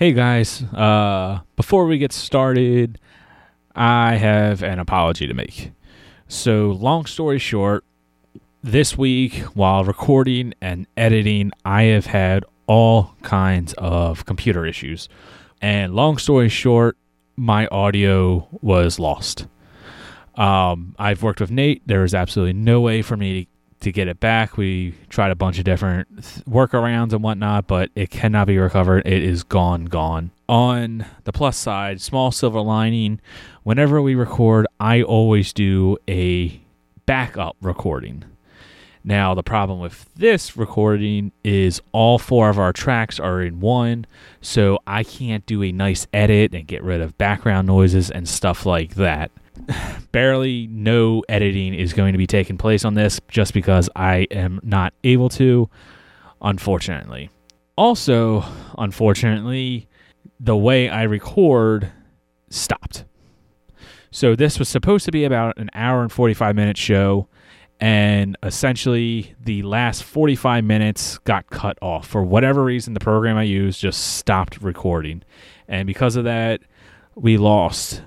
Hey guys, before we get started, I have an apology to make. So long story short, this week while recording and editing, I have had all kinds of computer issues. And long story short, my audio was lost. I've worked with Nate. There is absolutely no way for me to get it back. We tried a bunch of different workarounds and whatnot, but it cannot be recovered. It is gone. On the plus side, small silver lining, whenever we record, I always do a backup recording. Now, the problem with this recording is all four of our tracks are in one, so I can't do a nice edit and get rid of background noises and stuff like that. Barely no editing is going to be taking place on this just because I am not able to, unfortunately. Also, unfortunately, the way I record stopped. So this was supposed to be about an hour and 45 minute show, and essentially the last 45 minutes got cut off. For whatever reason, the program I used just stopped recording. And because of that, we lost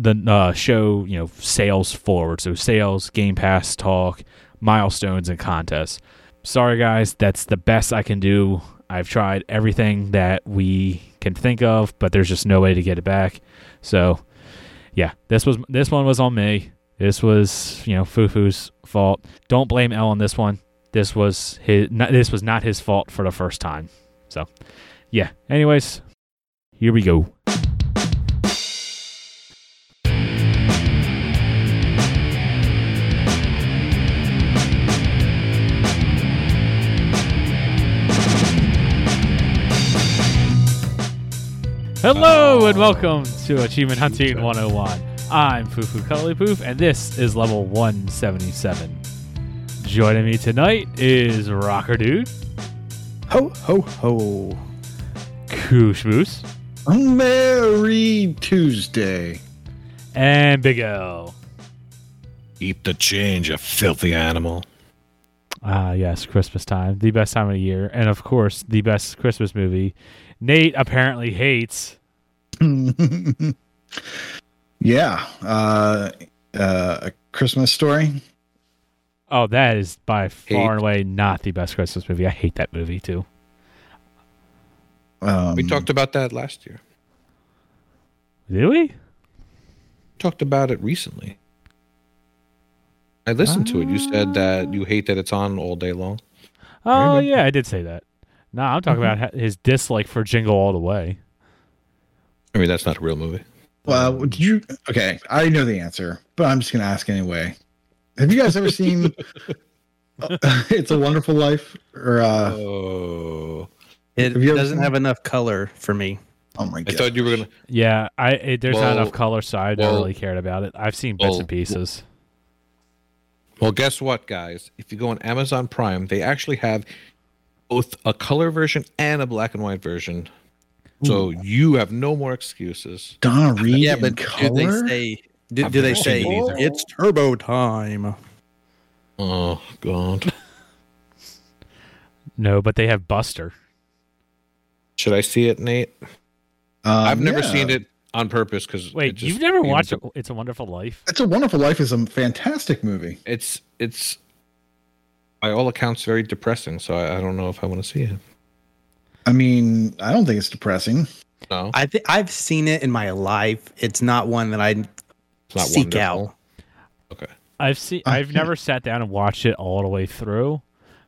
the show, sales forward. So sales, Game Pass talk, milestones, and contests. Sorry, guys. That's the best I can do. I've tried everything that we can think of, but there's just no way to get it back. So, yeah, this one was on me. This was, Fufu's fault. Don't blame El on this one. This was not his fault for the first time. So, yeah. Anyways, here we go. Hello and welcome to Achievement Hunting 101. I'm Fufu Cuddly Poof, and this is level 177. Joining me tonight is Rocker Dude. Ho, ho, ho. Koochmousse. Merry Tuesday. And Big L. Eat the change, you filthy animal. Yes, Christmas time. The best time of the year. And, of course, the best Christmas movie Nate apparently hates. Yeah. A Christmas Story. Oh, that is by far and away not the best Christmas movie. I hate that movie, too. We talked about that last year. Did we? Talked about it recently. I listened to it. You said that you hate that it's on all day long. Oh, yeah, I did say that. No, I'm talking about his dislike for Jingle All the Way. I mean, that's not a real movie. Well, okay, I know the answer, but I'm just going to ask anyway. Have you guys ever seen It's a Wonderful Life? Or it doesn't have enough color for me. Oh my God. I thought you were going to... Yeah, there's not enough color, so I don't really cared about it. I've seen bits and pieces. Well, guess what, guys? If you go on Amazon Prime, they actually have both a color version and a black and white version. So you have no more excuses. Donna Reed. Yeah, but do they say it's turbo time? Oh God. No, but they have Buster. Should I see it, Nate? I've never seen it on purpose because you've never watched it. It's a Wonderful Life. It's a Wonderful Life is a fantastic movie. It's by all accounts very depressing, so I don't know if I want to see it. I mean, I don't think it's depressing. No, I've seen it in my life. It's not one that I seek out. Okay, I've never sat down and watched it all the way through,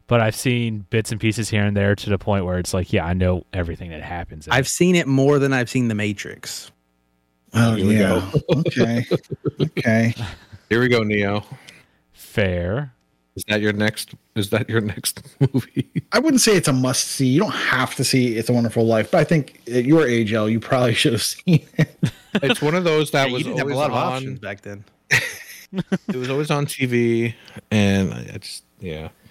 but I've seen bits and pieces here and there to the point where it's like, yeah, I know everything that happens. I've seen it more than I've seen The Matrix. Oh yeah. Okay. Here we go, Neo. Fair. Is that your next movie? I wouldn't say it's a must see. You don't have to see It's a Wonderful Life, but I think at your age, El, you probably should have seen it. It's one of those that was always a lot of options back then. It was always on TV, and I just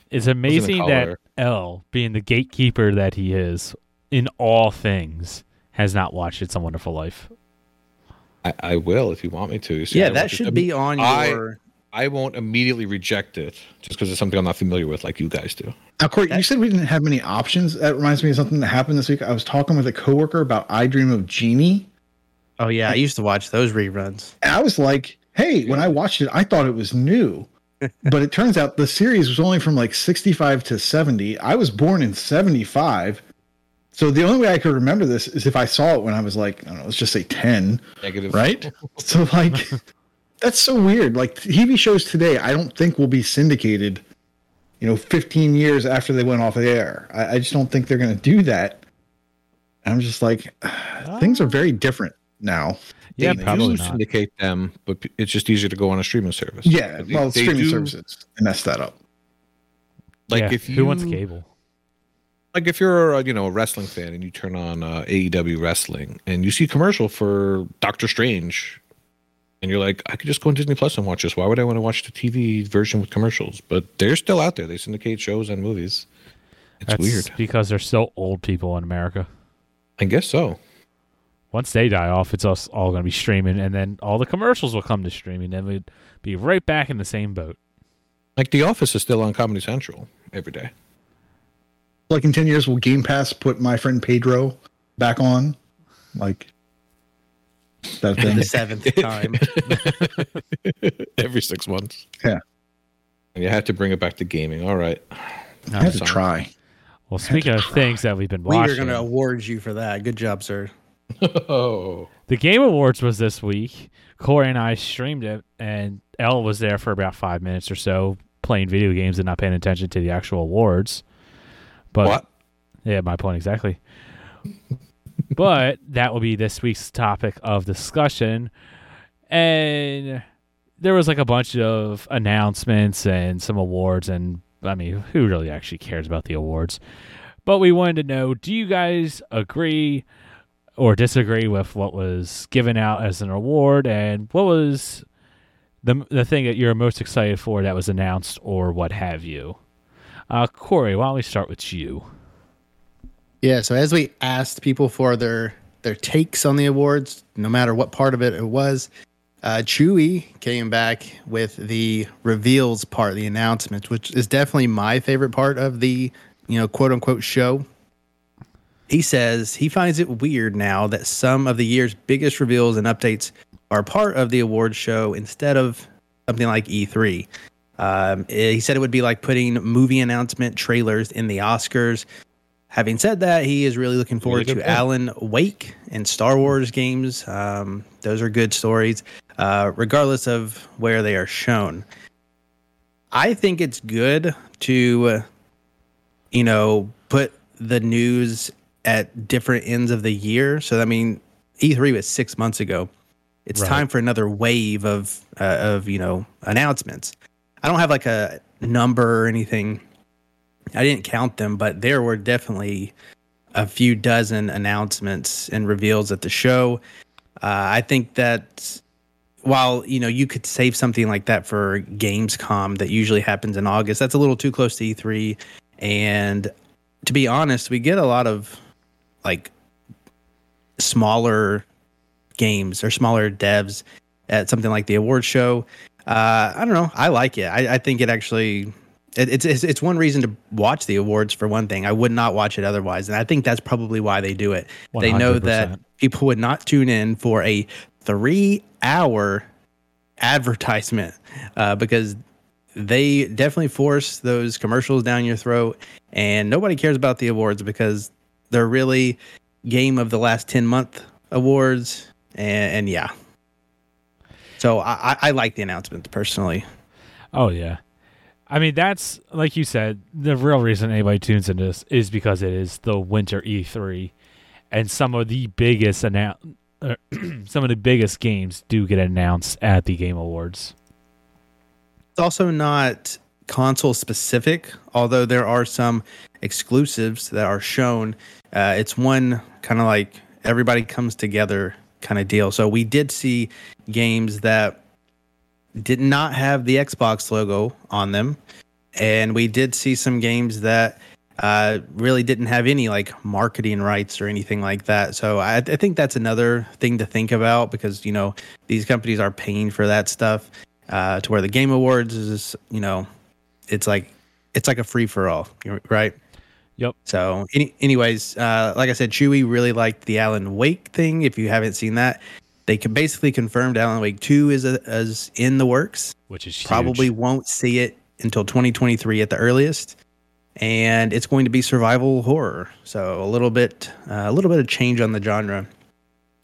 It's amazing that El, being the gatekeeper that he is in all things, has not watched It's a Wonderful Life. I will if you want me to. So that should be on your I won't immediately reject it just because it's something I'm not familiar with like you guys do. Now, Corey, you said we didn't have many options. That reminds me of something that happened this week. I was talking with a coworker about I Dream of Jeannie. Oh, yeah. I used to watch those reruns. I was like, hey, when I watched it, I thought it was new. But it turns out the series was only from like 65 to 70. I was born in 75. So the only way I could remember this is if I saw it when I was like, I don't know, let's just say 10. Negative. Right? So like... That's so weird. Like TV shows today, I don't think will be syndicated, 15 years after they went off the air. I just don't think they're going to do that. And I'm just like, things are very different now. Yeah, they probably not. Syndicate them, but it's just easier to go on a streaming service. Yeah, streaming services mess that up. Like who wants cable? Like if you're a wrestling fan and you turn on AEW wrestling and you see a commercial for Doctor Strange. And you're like, I could just go on Disney Plus and watch this. Why would I want to watch the TV version with commercials? But they're still out there. They syndicate shows and movies. That's weird. Because they're still old people in America. I guess so. Once they die off, it's us all going to be streaming. And then all the commercials will come to streaming. And we'd be right back in the same boat. Like The Office is still on Comedy Central every day. Like in 10 years, will Game Pass put My Friend Pedro back on? Like... That thing. The seventh time. Every 6 months. Yeah. And you have to bring it back to gaming. All right. I have to try. Well, speaking of things that we've been watching. We're going to award you for that. Good job, sir. Oh. The Game Awards was this week. Corey and I streamed it, and El was there for about 5 minutes or so playing video games and not paying attention to the actual awards. But, what? Yeah, my point exactly. But that will be this week's topic of discussion. And there was like a bunch of announcements and some awards. And I mean, who really actually cares about the awards? But we wanted to know, do you guys agree or disagree with what was given out as an award? And what was the thing that you're most excited for that was announced or what have you? Corey, why don't we start with you? Yeah, so as we asked people for their takes on the awards, no matter what part of it was, Chewie came back with the reveals part, the announcements, which is definitely my favorite part of the, quote-unquote show. He says he finds it weird now that some of the year's biggest reveals and updates are part of the awards show instead of something like E3. He said it would be like putting movie announcement trailers in the Oscars. Having said that, he is really looking forward to Alan Wake and Star Wars games. Those are good stories, regardless of where they are shown. I think it's good to, put the news at different ends of the year. So, I mean, E3 was 6 months ago. It's time for another wave of announcements. I don't have like a number or anything. I didn't count them, but there were definitely a few dozen announcements and reveals at the show. I think that while, you could save something like that for Gamescom that usually happens in August, that's a little too close to E3. And to be honest, we get a lot of like smaller games or smaller devs at something like the award show. I don't know. I like it. I think it actually... It's one reason to watch the awards for one thing. I would not watch it otherwise, and I think that's probably why they do it. 100%. They know that people would not tune in for a 3-hour advertisement because they definitely force those commercials down your throat, and nobody cares about the awards because they're really game of the last 10-month awards, and yeah. So I like the announcements personally. Oh, yeah. I mean, that's, like you said, the real reason anybody tunes into this is because it is the winter E3, and some of the biggest some of the biggest games do get announced at the Game Awards. It's also not console specific, although there are some exclusives that are shown. It's one kind of like everybody comes together kind of deal. So we did see games that did not have the Xbox logo on them. And we did see some games that really didn't have any like marketing rights or anything like that. So I think that's another thing to think about because, these companies are paying for that stuff. to where the Game Awards is, you know, it's like a free for all, right? Yep. So anyways, like I said, Chewie really liked the Alan Wake thing. If you haven't seen that, they can basically confirmed Alan Wake 2 is in the works, which is huge. Probably won't see it until 2023 at the earliest, and it's going to be survival horror. So a little bit of change on the genre.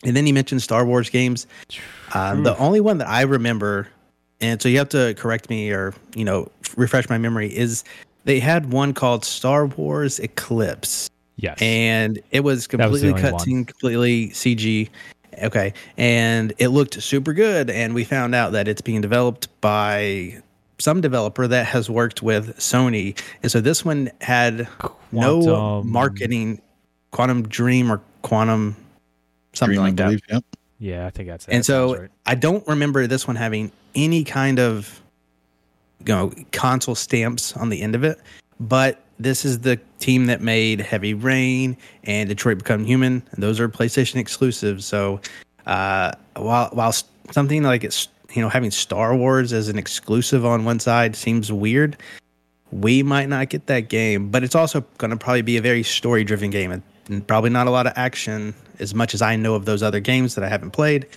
And then he mentioned Star Wars games. The only one that I remember, and so you have to correct me or, you know, refresh my memory, is they had one called Star Wars Eclipse. Yes. And it was completely cutscene, completely CG. Okay. And it looked super good. And we found out that it's being developed by some developer that has worked with Sony. And so this one had no marketing. Quantum Dream or Quantum something Dream, like that. Yep. Yeah, I think that's it. And that so right. I don't remember this one having any kind of, you know, console stamps on the end of it, but this is the team that made Heavy Rain and Detroit Become Human, and those are PlayStation exclusives. So while something like it's, you know, having Star Wars as an exclusive on one side seems weird, we might not get that game, but it's also going to probably be a very story-driven game and probably not a lot of action, as much as I know of those other games that I haven't played.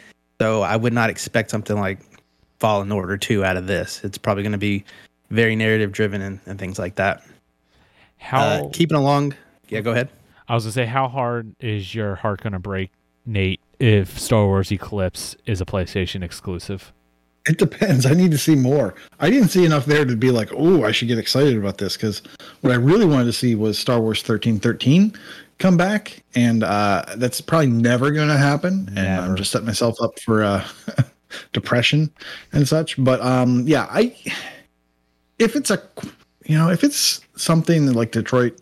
So I would not expect something like Fallen Order 2 out of this. It's probably going to be very narrative-driven and things like that. How keeping along? Yeah, go ahead. I was gonna say, how hard is your heart gonna break, Nate, if Star Wars Eclipse is a PlayStation exclusive? It depends. I need to see more. I didn't see enough there to be like, oh, I should get excited about this, because what I really wanted to see was Star Wars 1313 come back, and that's probably never going to happen. Never. And I'm just setting myself up for depression and such. But yeah, if it's something like Detroit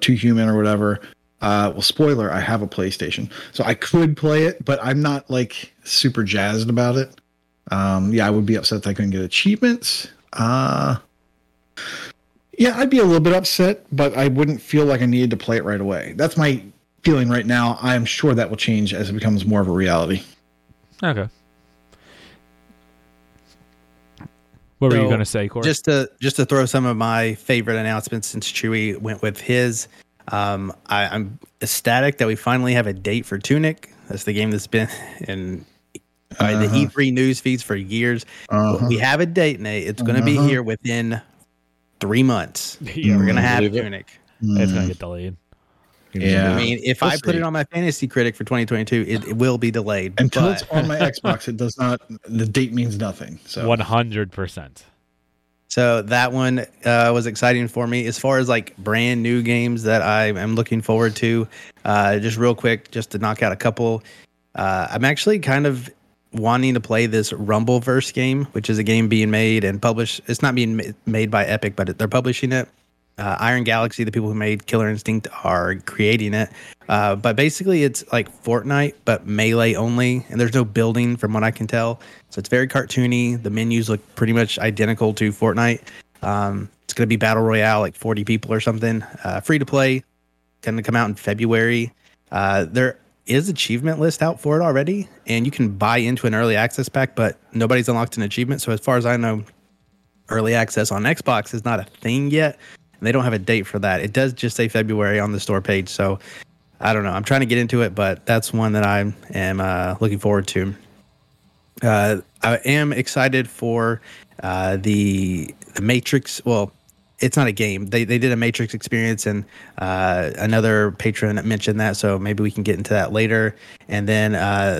Too Human or whatever, well, spoiler, I have a PlayStation, so I could play it, but I'm not like super jazzed about it. Yeah, I would be upset that I couldn't get achievements. Yeah, I'd be a little bit upset, but I wouldn't feel like I needed to play it right away. That's my feeling right now. I'm sure that will change as it becomes more of a reality. Okay. What were you going to say, Corey? Just to throw some of my favorite announcements since Chewie went with his, I'm ecstatic that we finally have a date for Tunic. That's the game that's been in the E3 news feeds for years. We have a date, Nate. It's going to be here within 3 months. We're going to have Tunic. It's going to get delayed. Yeah. I mean, if I put it on my Fantasy Critic for 2022, it will be delayed. Until it's on my Xbox, it does not. The date means nothing. So 100%. So that one was exciting for me. As far as like brand new games that I am looking forward to, just real quick, just to knock out a couple. I'm actually kind of wanting to play this Rumbleverse game, which is a game being made and published. It's not being made by Epic, but they're publishing it. Iron Galaxy, the people who made Killer Instinct, are creating it. But basically, it's like Fortnite, but melee only. And there's no building, from what I can tell. So it's very cartoony. The menus look pretty much identical to Fortnite. It's going to be Battle Royale, like 40 people or something. Free to play. Going to come out in February. There is achievement list out for it already. And you can buy into an early access pack, but nobody's unlocked an achievement. So as far as I know, early access on Xbox is not a thing yet. They don't have a date for that. It does just say February on the store page. So I don't know. I'm trying to get into it, but that's one that I am looking forward to. I am excited for the Matrix. Well, it's not a game. They did a Matrix experience, and another patron mentioned that. So maybe we can get into that later. And then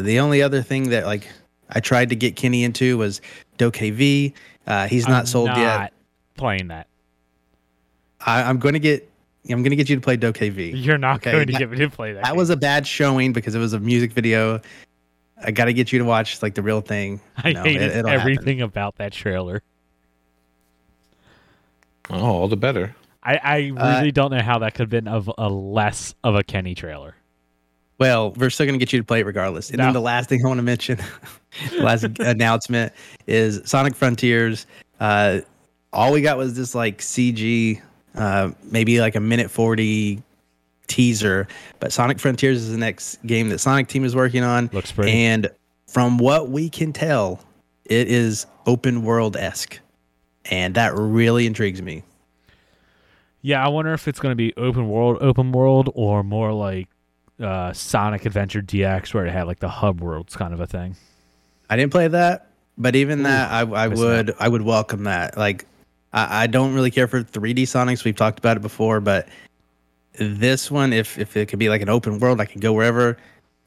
the only other thing that like I tried to get Kenny into was DoKV. He's not sold yet. I'm not playing that. I'm going to get you to play DoKV. You're not going to get me to play that. That was a bad showing because it was a music video. I got to get you to watch like the real thing. I hated everything about that trailer. Oh, all the better. I really don't know how that could have been of a less of a Kenny trailer. Well, we're still going to get you to play it regardless. And then the last thing I want to mention, the last announcement is Sonic Frontiers. All we got was this like CG. Maybe like a 1:40 teaser, but Sonic Frontiers is the next game that Sonic Team is working on. Looks pretty. And from what we can tell, It is open world-esque, and that really intrigues me. Yeah, I wonder if it's going to be open world, or more like Sonic Adventure DX, where it had like the hub worlds kind of a thing. I didn't play that, but even that, I would welcome that. Like, I don't really care for 3D Sonics. We've talked about it before, but this one, if it could be like an open world, I can go wherever.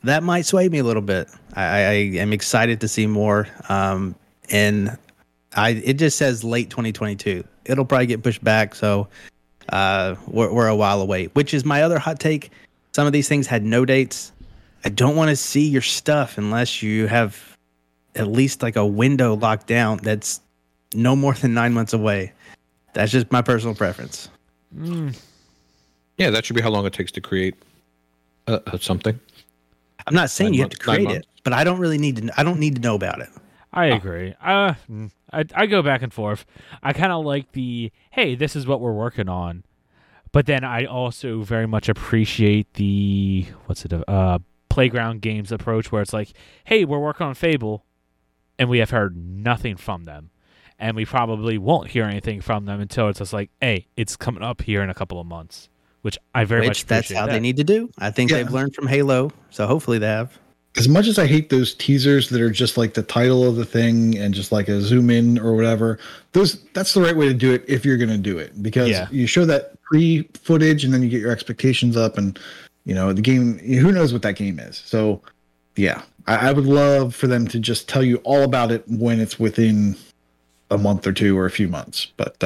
That might sway me a little bit. I am excited to see more, and it just says late 2022. It'll probably get pushed back, so. We're a while away, which is my other hot take. Some of these things had no dates. I don't want to see your stuff unless you have at least like a window locked down that's no more than 9 months away. That's just my personal preference. Yeah, that should be how long it takes to create something. I'm not saying you have to create it, but I don't really need to. I don't need to know about it. I agree. I go back and forth. I kind of like the, hey, this is what we're working on. But then I also very much appreciate the, Playground Games approach, where it's like, hey, we're working on Fable, and we have heard nothing from them. And we probably won't hear anything from them until it's just like, hey, it's coming up here in a couple of months, which I very much appreciate. That's how they need to do. I think they've learned from Halo, so hopefully they have. As much as I hate those teasers that are just like the title of the thing and just like a zoom in or whatever, that's the right way to do it if you're going to do it, because you show that pre-footage and then you get your expectations up, and you know the game. Who knows what that game is? So yeah, I would love for them to just tell you all about it when it's within a month or two or a few months. But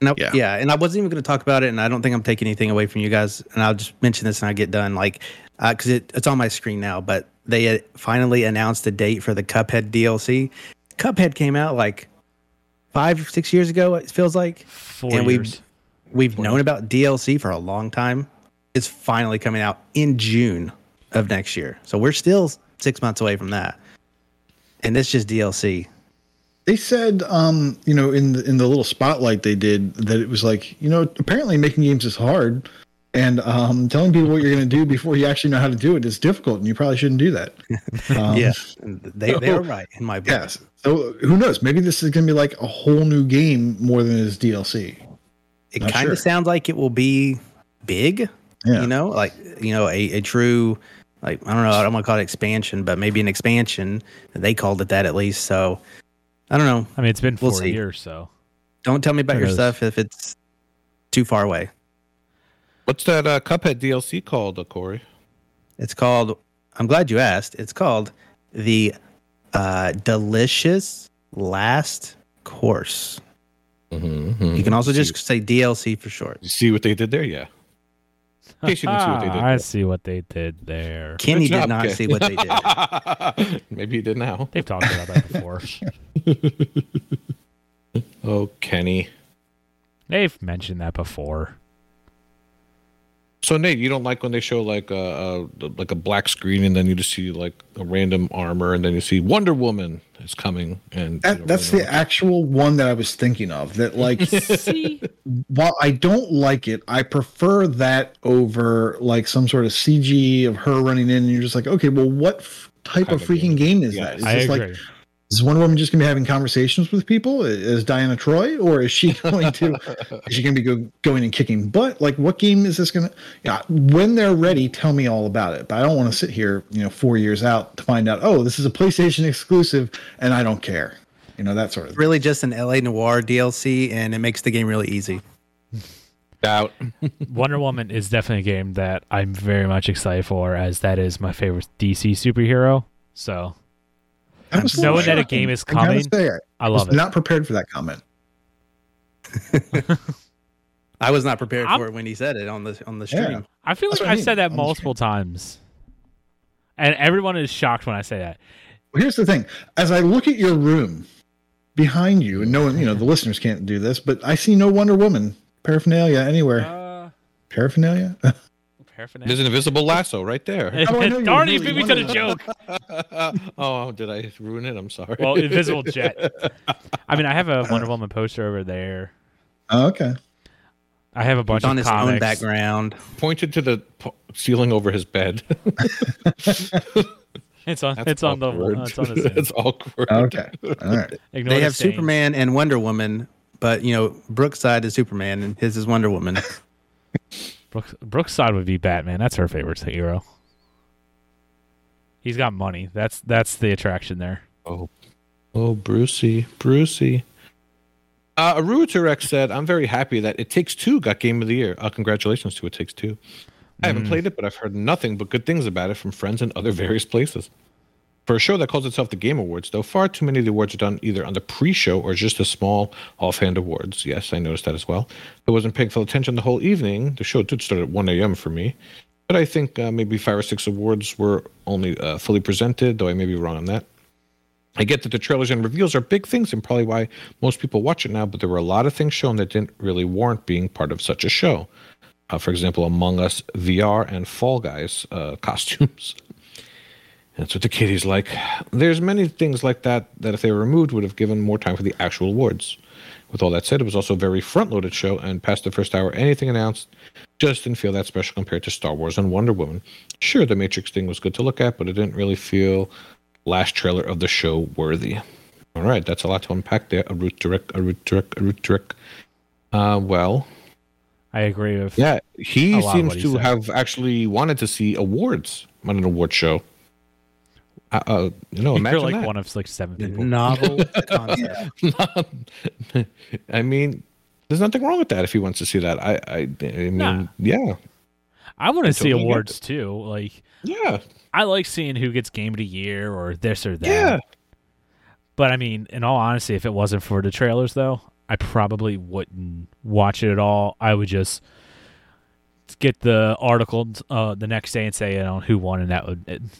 and I wasn't even going to talk about it, and I don't think I'm taking anything away from you guys. And I'll just mention this and I get done. Like. Because it's on my screen now, but they had finally announced a date for the Cuphead DLC. Cuphead came out like 5 or 6 years ago, it feels like. 4 years. We've known about DLC for a long time. It's finally coming out in June of next year. So we're still 6 months away from that. And it's just DLC. They said, in the little spotlight they did, that it was like, apparently making games is hard. And telling people what you're going to do before you actually know how to do it is difficult, and you probably shouldn't do that. They are right in my book. Yes. So who knows? Maybe this is going to be like a whole new game more than it is DLC. It kind of sounds like it will be big. Yeah. A true, like, I don't know. I don't want to call it expansion, but maybe an expansion. They called it that at least. So I don't know. I mean, it's been 4 years, so don't tell me about your stuff if it's too far away. What's that Cuphead DLC called, Corey? It's called, I'm glad you asked, it's called The Delicious Last Course. Mm-hmm. You can also just say DLC for short. You see what they did there? Yeah. In case you didn't see what they did there. I see what they did there. Kenny did not see what they did. Maybe he did now. They've talked about that before. Oh, Kenny. They've mentioned that before. So Nate, you don't like when they show like a black screen and then you just see like a random armor and then you see Wonder Woman is coming, and that's the actual one that I was thinking of. That like, while I don't like it, I prefer that over like some sort of CG of her running in, and you're just like, okay, well, what type of freaking game is that? Is this like, is Wonder Woman just gonna be having conversations with people as Diana Troy, or is she going to going and kicking butt? Like, what game is this gonna? Yeah, when they're ready, tell me all about it. But I don't want to sit here, 4 years out to find out. Oh, this is a PlayStation exclusive, and I don't care. That sort of thing. Really just an LA Noire DLC, and it makes the game really easy. Doubt. Wonder Woman is definitely a game that I'm very much excited for, as that is my favorite DC superhero. So. Knowing that a game is coming, I love it. Not prepared for that comment. I was not prepared for it when he said it on the stream. Yeah. I feel like I've said that multiple times, and everyone is shocked when I say that. Well, here's the thing: as I look at your room behind you, and no one, the listeners can't do this, but I see no Wonder Woman paraphernalia anywhere. Paraphernalia. There's an invisible lasso right there. Darn, you beat me to the joke. Oh, did I ruin it? I'm sorry. Well, invisible jet. I mean, I have a Wonder Woman poster over there. Oh, okay. I have a bunch of comics. On his own background. Pointed to the ceiling over his bed. It's on the It's awkward. Okay. All right. Ignore they have stain. Superman and Wonder Woman, but you know, Brookside is Superman and his is Wonder Woman. Brookside would be Batman. That's her favorite hero. He's got money. That's the attraction there. Oh, Brucey. Aruaturek said, "I'm very happy that It Takes Two got Game of the Year. Congratulations to It Takes Two. I haven't played it, but I've heard nothing but good things about it from friends and other various places. For a show that calls itself the Game Awards, though, far too many of the awards are done either on the pre-show or just the small offhand awards. Yes, I noticed that as well. I wasn't paying full attention the whole evening. The show did start at 1 a.m. for me. But I think maybe 5 or 6 awards were only fully presented, though I may be wrong on that. I get that the trailers and reveals are big things and probably why most people watch it now, but there were a lot of things shown that didn't really warrant being part of such a show. For example, Among Us VR and Fall Guys costumes. That's what the kiddies like. There's many things like that if they were removed would have given more time for the actual awards. With all that said, it was also a very front-loaded show, and past the first hour, anything announced just didn't feel that special compared to Star Wars and Wonder Woman. Sure, the Matrix thing was good to look at, but it didn't really feel last trailer of the show worthy. All right, that's a lot to unpack there. Aruaturek. Well, I agree with. Yeah, he seems to have actually wanted to see awards on an award show. Imagine like that. One of like 7 people. Novel concept. I mean, there's nothing wrong with that if he wants to see that. Yeah. I want to see awards too. Like, yeah, I like seeing who gets Game of the Year or this or that. Yeah. But I mean, in all honesty, if it wasn't for the trailers, though, I probably wouldn't watch it at all. I would just get the article the next day and say, who won, and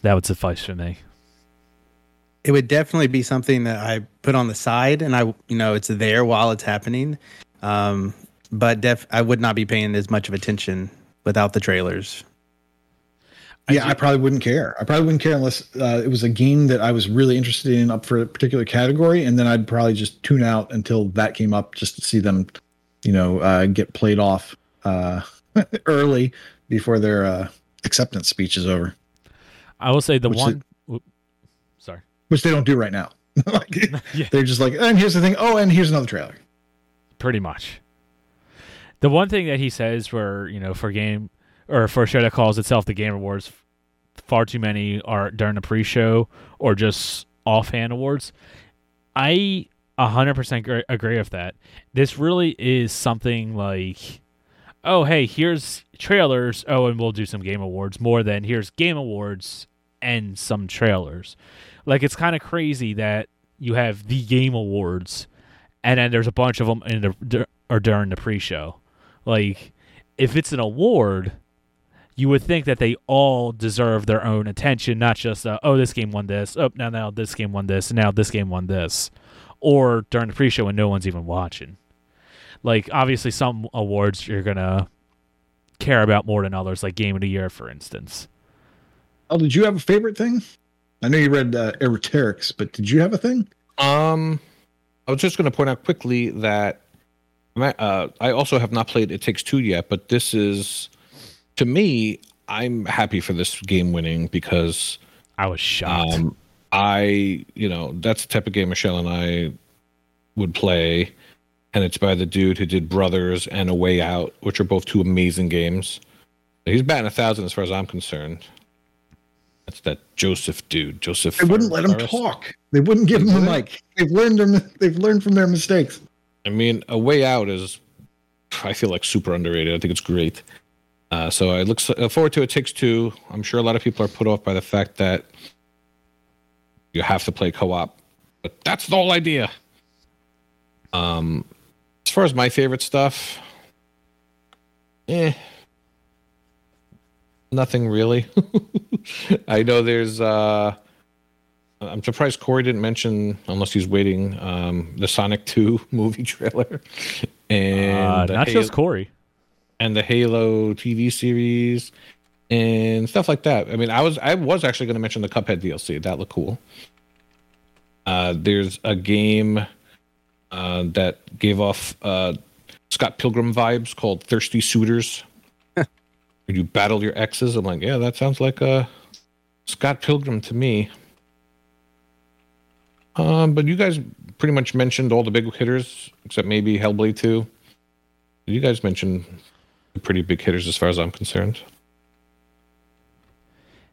that would suffice for me. It would definitely be something that I put on the side, and I it's there while it's happening. But I would not be paying as much of attention without the trailers. Yeah, I probably wouldn't care. I probably wouldn't care unless it was a game that I was really interested in up for a particular category, and then I'd probably just tune out until that came up just to see them, get played off early before their acceptance speech is over. I will say which they don't do right now. They're just like, and here's the thing. Oh, and here's another trailer. Pretty much. The one thing that he says for a show that calls itself the Game Awards, far too many are during the pre-show or just offhand awards. I 100% agree with that. This really is something like, oh, hey, here's trailers. Oh, and we'll do some Game Awards more than here's Game Awards and some trailers. Like, it's kind of crazy that you have the Game Awards and then there's a bunch of them during the pre-show. Like, if it's an award, you would think that they all deserve their own attention, not just, this game won this. Oh, now this game won this. Now this game won this. Or during the pre-show when no one's even watching. Like, obviously, some awards you're going to care about more than others, like Game of the Year, for instance. Oh, did you have a favorite thing? I know you read Eroterics, but did you have a thing? I was just going to point out quickly that I also have not played It Takes Two yet, but this is... To me, I'm happy for this game winning because I was shocked. That's the type of game Michelle and I would play, and it's by the dude who did Brothers and A Way Out, which are both 2 amazing games. He's batting 1,000 as far as I'm concerned. That's that Joseph dude. They wouldn't let him talk. They wouldn't give him a mic. They've learned from their mistakes. I mean, A Way Out is, I feel like, super underrated. I think it's great. So I look forward to It Takes Two. I'm sure a lot of people are put off by the fact that you have to play co-op, but that's the whole idea. As far as my favorite stuff, nothing really. I know there's. I'm surprised Corey didn't mention, unless he's waiting, the Sonic 2 movie trailer, and not just Corey. And the Halo TV series and stuff like that. I mean, I was actually going to mention the Cuphead DLC. That looked cool. There's a game that gave off Scott Pilgrim vibes called Thirsty Suitors. Where you battle your exes. I'm like, yeah, that sounds like a Scott Pilgrim to me. But you guys pretty much mentioned all the big hitters, except maybe Hellblade 2. You guys mentioned the pretty big hitters as far as I'm concerned.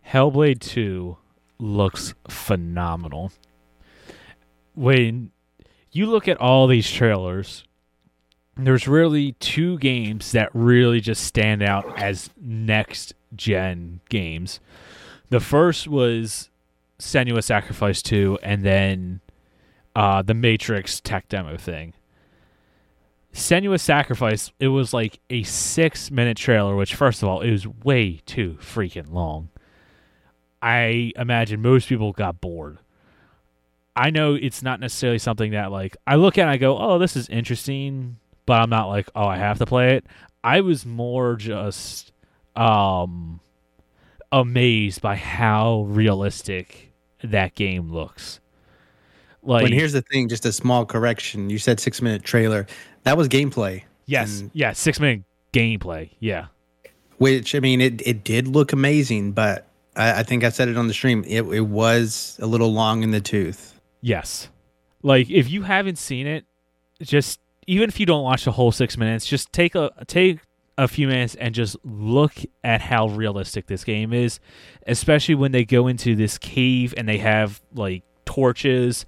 Hellblade 2 looks phenomenal. When you look at all these trailers, there's really two games that really just stand out as next-gen games. The first was Senua's Sacrifice 2 and then the Matrix tech demo thing. Senua's Sacrifice, it was like a 6-minute trailer, which, first of all, it was way too freaking long. I imagine most people got bored. I know it's not necessarily something that, like, I look at and I go, oh, this is interesting, but I'm not like, oh, I have to play it. I was more just amazed by how realistic that game looks. Like, but here's the thing, just a small correction. You said 6-minute trailer. That was gameplay. Yes. Yeah, 6-minute gameplay. Yeah. Which, I mean, it did look amazing, but I think I said it on the stream. It was a little long in the tooth. Yes. Like, if you haven't seen it, just even if you don't watch the whole 6 minutes, just take a few minutes and just look at how realistic this game is, especially when they go into this cave and they have, like, torches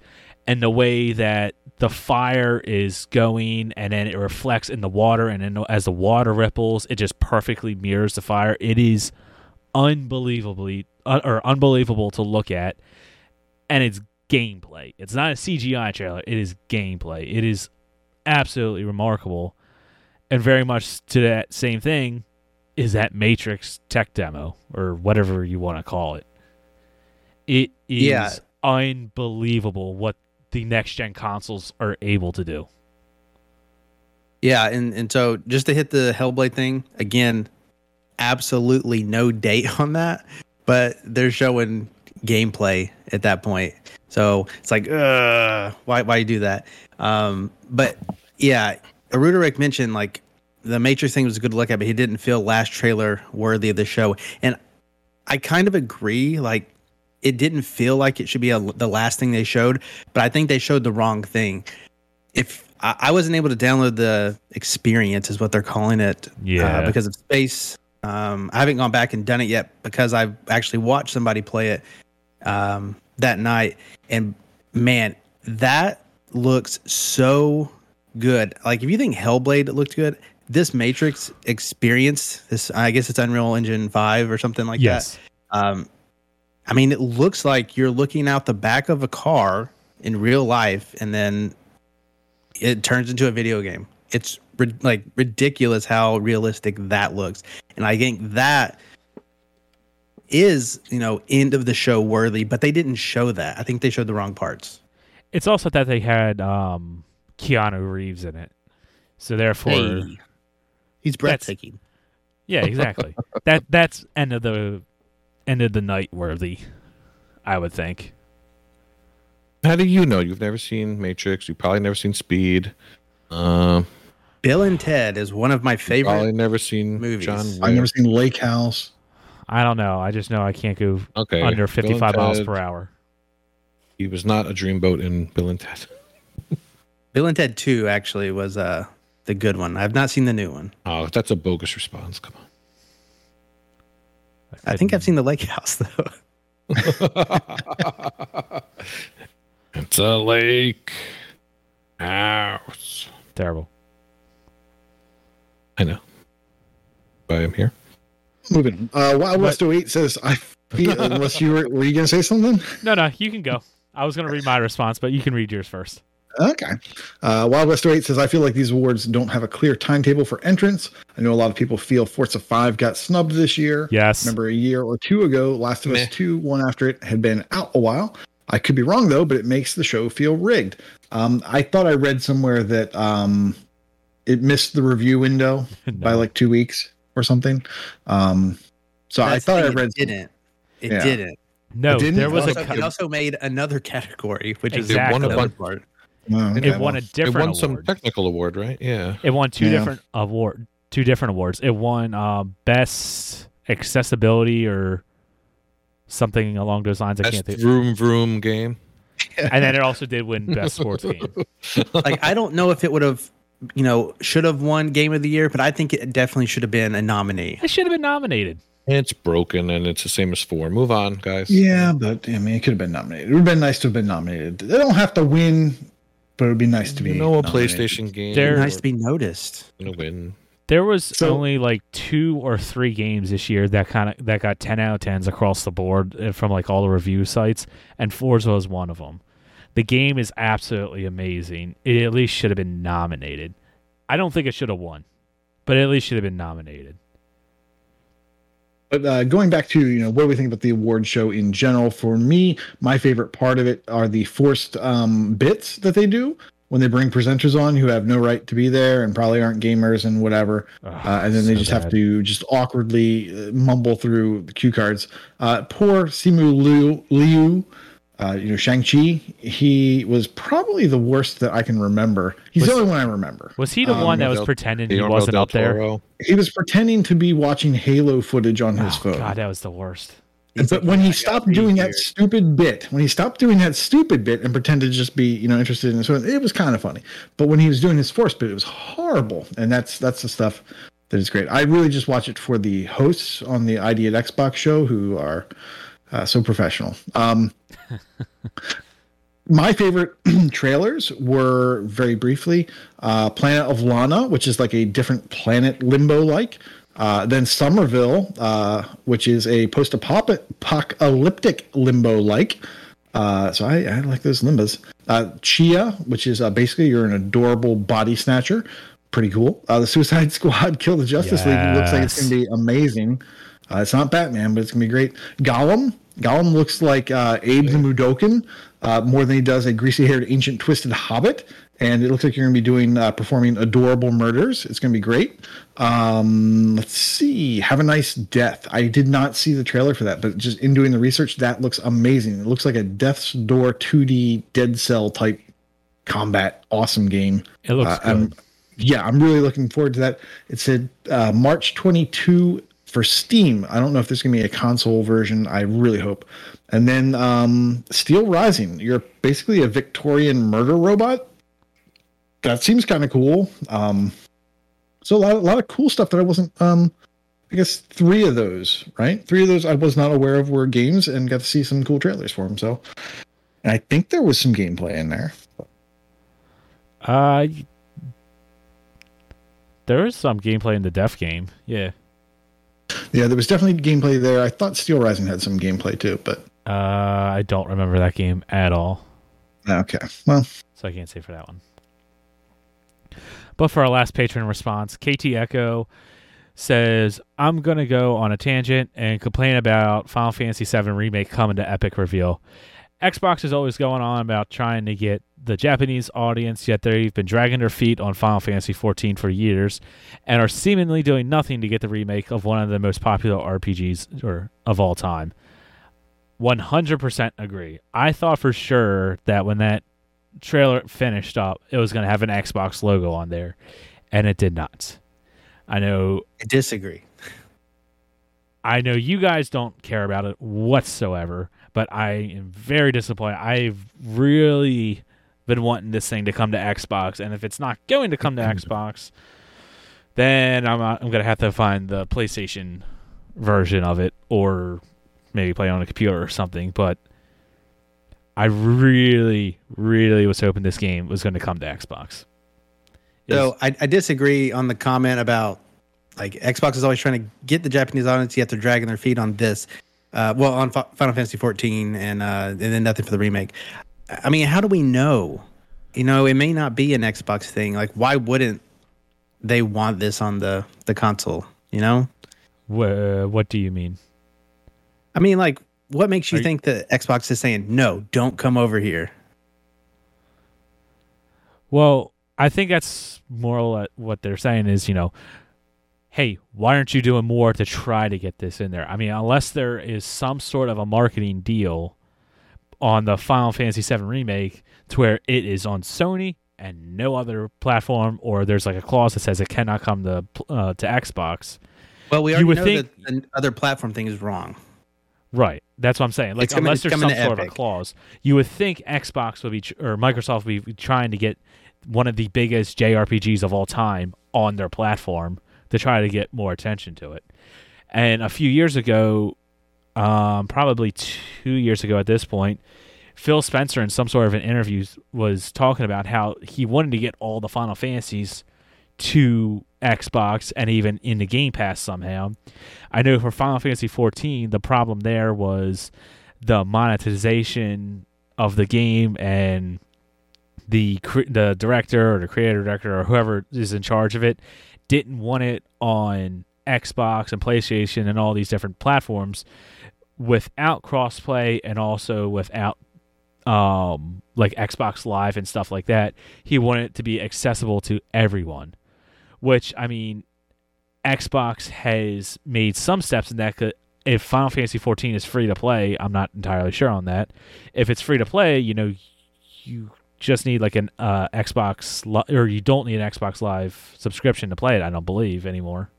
and the way that the fire is going and then it reflects in the water, and then as the water ripples, it just perfectly mirrors the fire. It is unbelievable to look at, and it's gameplay. It's not a CGI trailer. It is gameplay. It is absolutely remarkable, and very much to that same thing is that Matrix tech demo or whatever you want to call it. It is unbelievable what the next-gen consoles are able to do. Yeah, and so just to hit the Hellblade thing, again, absolutely no date on that, but they're showing gameplay at that point, so it's like, why do that? But yeah, Arudarek mentioned, like, the Matrix thing was a good look at, but he didn't feel last trailer worthy of the show, and I kind of agree. Like, it didn't feel like it should be the last thing they showed, but I think they showed the wrong thing. If I wasn't able to download the experience, is what they're calling it, because of space. I haven't gone back and done it yet because I've actually watched somebody play it that night. And man, that looks so good. Like, if you think Hellblade looked good, this Matrix experience, this, I guess it's Unreal Engine 5 or something like that. I mean, it looks like you're looking out the back of a car in real life, and then it turns into a video game. It's ridiculous how realistic that looks, and I think that is, you know, end of the show worthy. But they didn't show that. I think they showed the wrong parts. It's also that they had Keanu Reeves in it, so therefore he's breathtaking. Yeah, exactly. that's end of the night worthy, I would think. How do you know? You've never seen Matrix. You've probably never seen Speed. Bill and Ted is one of my favorite. Probably never seen movies. I've never seen Lake House. I don't know. I just know I can't go under 55 miles per hour. He was not a dreamboat in Bill and Ted. Bill and Ted 2 actually was the good one. I've not seen the new one. Oh, that's a bogus response. Come on. I think I've seen the Lake House though. It's a lake house. Terrible. I know. But I'm here. Moving on. Wild West 08 says, I feel, unless you were you going to say something? No, you can go. I was going to read my response, but you can read yours first. Okay. Wild West 08 says, I feel like these awards don't have a clear timetable for entrants. I know a lot of people feel Forza 5 got snubbed this year. Yes. Remember a year or two ago, Last of Us 2 won after it had been out a while. I could be wrong, though, but it makes the show feel rigged. I thought I read somewhere that it missed the review window by like 2 weeks or something. So that's, I thought I read it didn't. It didn't. No, it didn't. There was also, it also made another category, which is it won a bunch. Oh, okay. It won a different award. It won some technical award, right? Yeah. It won two different awards. It won Best Accessibility or something along those lines. I can't think. Vroom Vroom game. And then it also did win best sports game. Like, I don't know if it would have, you know, should have won game of the year, but I think it definitely should have been a nominee. It should have been nominated. It's broken, and it's the same as 4. Move on, guys. Yeah, but I mean, it could have been nominated. It would have been nice to have been nominated. They don't have to win, but it would be nice to be. You know, a nominated PlayStation game. It'd be nice to be noticed. Gonna win. There was only like 2 or 3 games this year that got 10 out of 10s across the board from like all the review sites, and Forza was one of them. The game is absolutely amazing. It at least should have been nominated. I don't think it should have won, but it at least should have been nominated. But going back to, you know, what do we think about the award show in general? For me, my favorite part of it are the forced bits that they do when they bring presenters on who have no right to be there and probably aren't gamers and whatever. And then so they just have to just awkwardly mumble through the cue cards. Poor Simu Liu. You know, Shang-Chi, he was probably the worst that I can remember. He's the only one I remember. Was he the one that was pretending he wasn't up there? He was pretending to be watching Halo footage on his phone. God, that was the worst. But when he stopped doing that stupid bit, and pretended to just be, you know, interested in this one, it was kind of funny. But when he was doing his force bit, it was horrible. And that's the stuff that is great. I really just watch it for the hosts on the ID at Xbox show who are... so professional. My favorite trailers were, very briefly, Planet of Lana, which is like a different planet limbo-like. Then Somerville, which is a post-apocalyptic limbo-like. So I like those limbos. Chia, which is basically you're an adorable body snatcher. Pretty cool. The Suicide Squad Kill the Justice League looks like it's going to be amazing. It's not Batman, but it's going to be great. Gollum looks like Abe the Mudokan more than he does a greasy-haired, ancient, twisted hobbit. And it looks like you're going to be performing adorable murders. It's going to be great. Let's see. Have a Nice Death. I did not see the trailer for that, but just in doing the research, that looks amazing. It looks like a Death's Door 2D Dead Cell type combat awesome game. It looks good. I'm really looking forward to that. It said March 22 for Steam. I don't know if there's going to be a console version. I really hope. And then Steel Rising. You're basically a Victorian murder robot. That seems kind of cool. So a lot of cool stuff that I wasn't... I guess 3 of those, right? 3 of those I was not aware of were games, and got to see some cool trailers for them. So, and I think there was some gameplay in there. There is some gameplay in the Def game. Yeah. Yeah, there was definitely gameplay there. I thought Steel Rising had some gameplay too, but... I don't remember that game at all. Okay, well... So I can't say for that one. But for our last patron response, KT Echo says, I'm going to go on a tangent and complain about Final Fantasy VII Remake coming to Epic Reveal. Xbox is always going on about trying to get the Japanese audience, yet they've been dragging their feet on Final Fantasy XIV for years and are seemingly doing nothing to get the remake of one of the most popular RPGs of all time. 100% agree. I thought for sure that when that trailer finished up, it was going to have an Xbox logo on there, and it did not. I know... I disagree. I know you guys don't care about it whatsoever, but I am very disappointed. I've really... been wanting this thing to come to Xbox, and if it's not going to come to Xbox, then I'm gonna have to find the PlayStation version of it, or maybe play on a computer or something. But I really, really was hoping this game was going to come to Xbox. So I disagree on the comment about like Xbox is always trying to get the Japanese audience, yet they're dragging their feet on this. On Final Fantasy 14, and then nothing for the remake. I mean, how do we know? You know, it may not be an Xbox thing. Like, why wouldn't they want this on the console, you know? What do you mean? I mean, like, what makes you think that Xbox is saying, no, don't come over here? Well, I think that's more or less what they're saying is, you know, hey, why aren't you doing more to try to get this in there? I mean, unless there is some sort of a marketing deal on the Final Fantasy VII Remake to where it is on Sony and no other platform, or there's like a clause that says it cannot come to Xbox. Well, we already know that the other platform thing is wrong. Right. That's what I'm saying. Like, unless there's some sort of a clause, you would think Xbox would be or Microsoft would be trying to get one of the biggest JRPGs of all time on their platform to try to get more attention to it. And a few years ago, probably 2 years ago at this point, Phil Spencer in some sort of an interview was talking about how he wanted to get all the Final Fantasies to Xbox and even in the Game Pass somehow. I know for Final Fantasy XIV, the problem there was the monetization of the game, and the director or the creator director or whoever is in charge of it didn't want it on Xbox and PlayStation and all these different platforms without crossplay, and also without like Xbox Live and stuff like that. He wanted it to be accessible to everyone, which, I mean, Xbox has made some steps in that. If Final Fantasy XIV is free to play, I'm not entirely sure on that. If it's free to play, you know, you just need like an or you don't need an Xbox Live subscription to play it, I don't believe, anymore.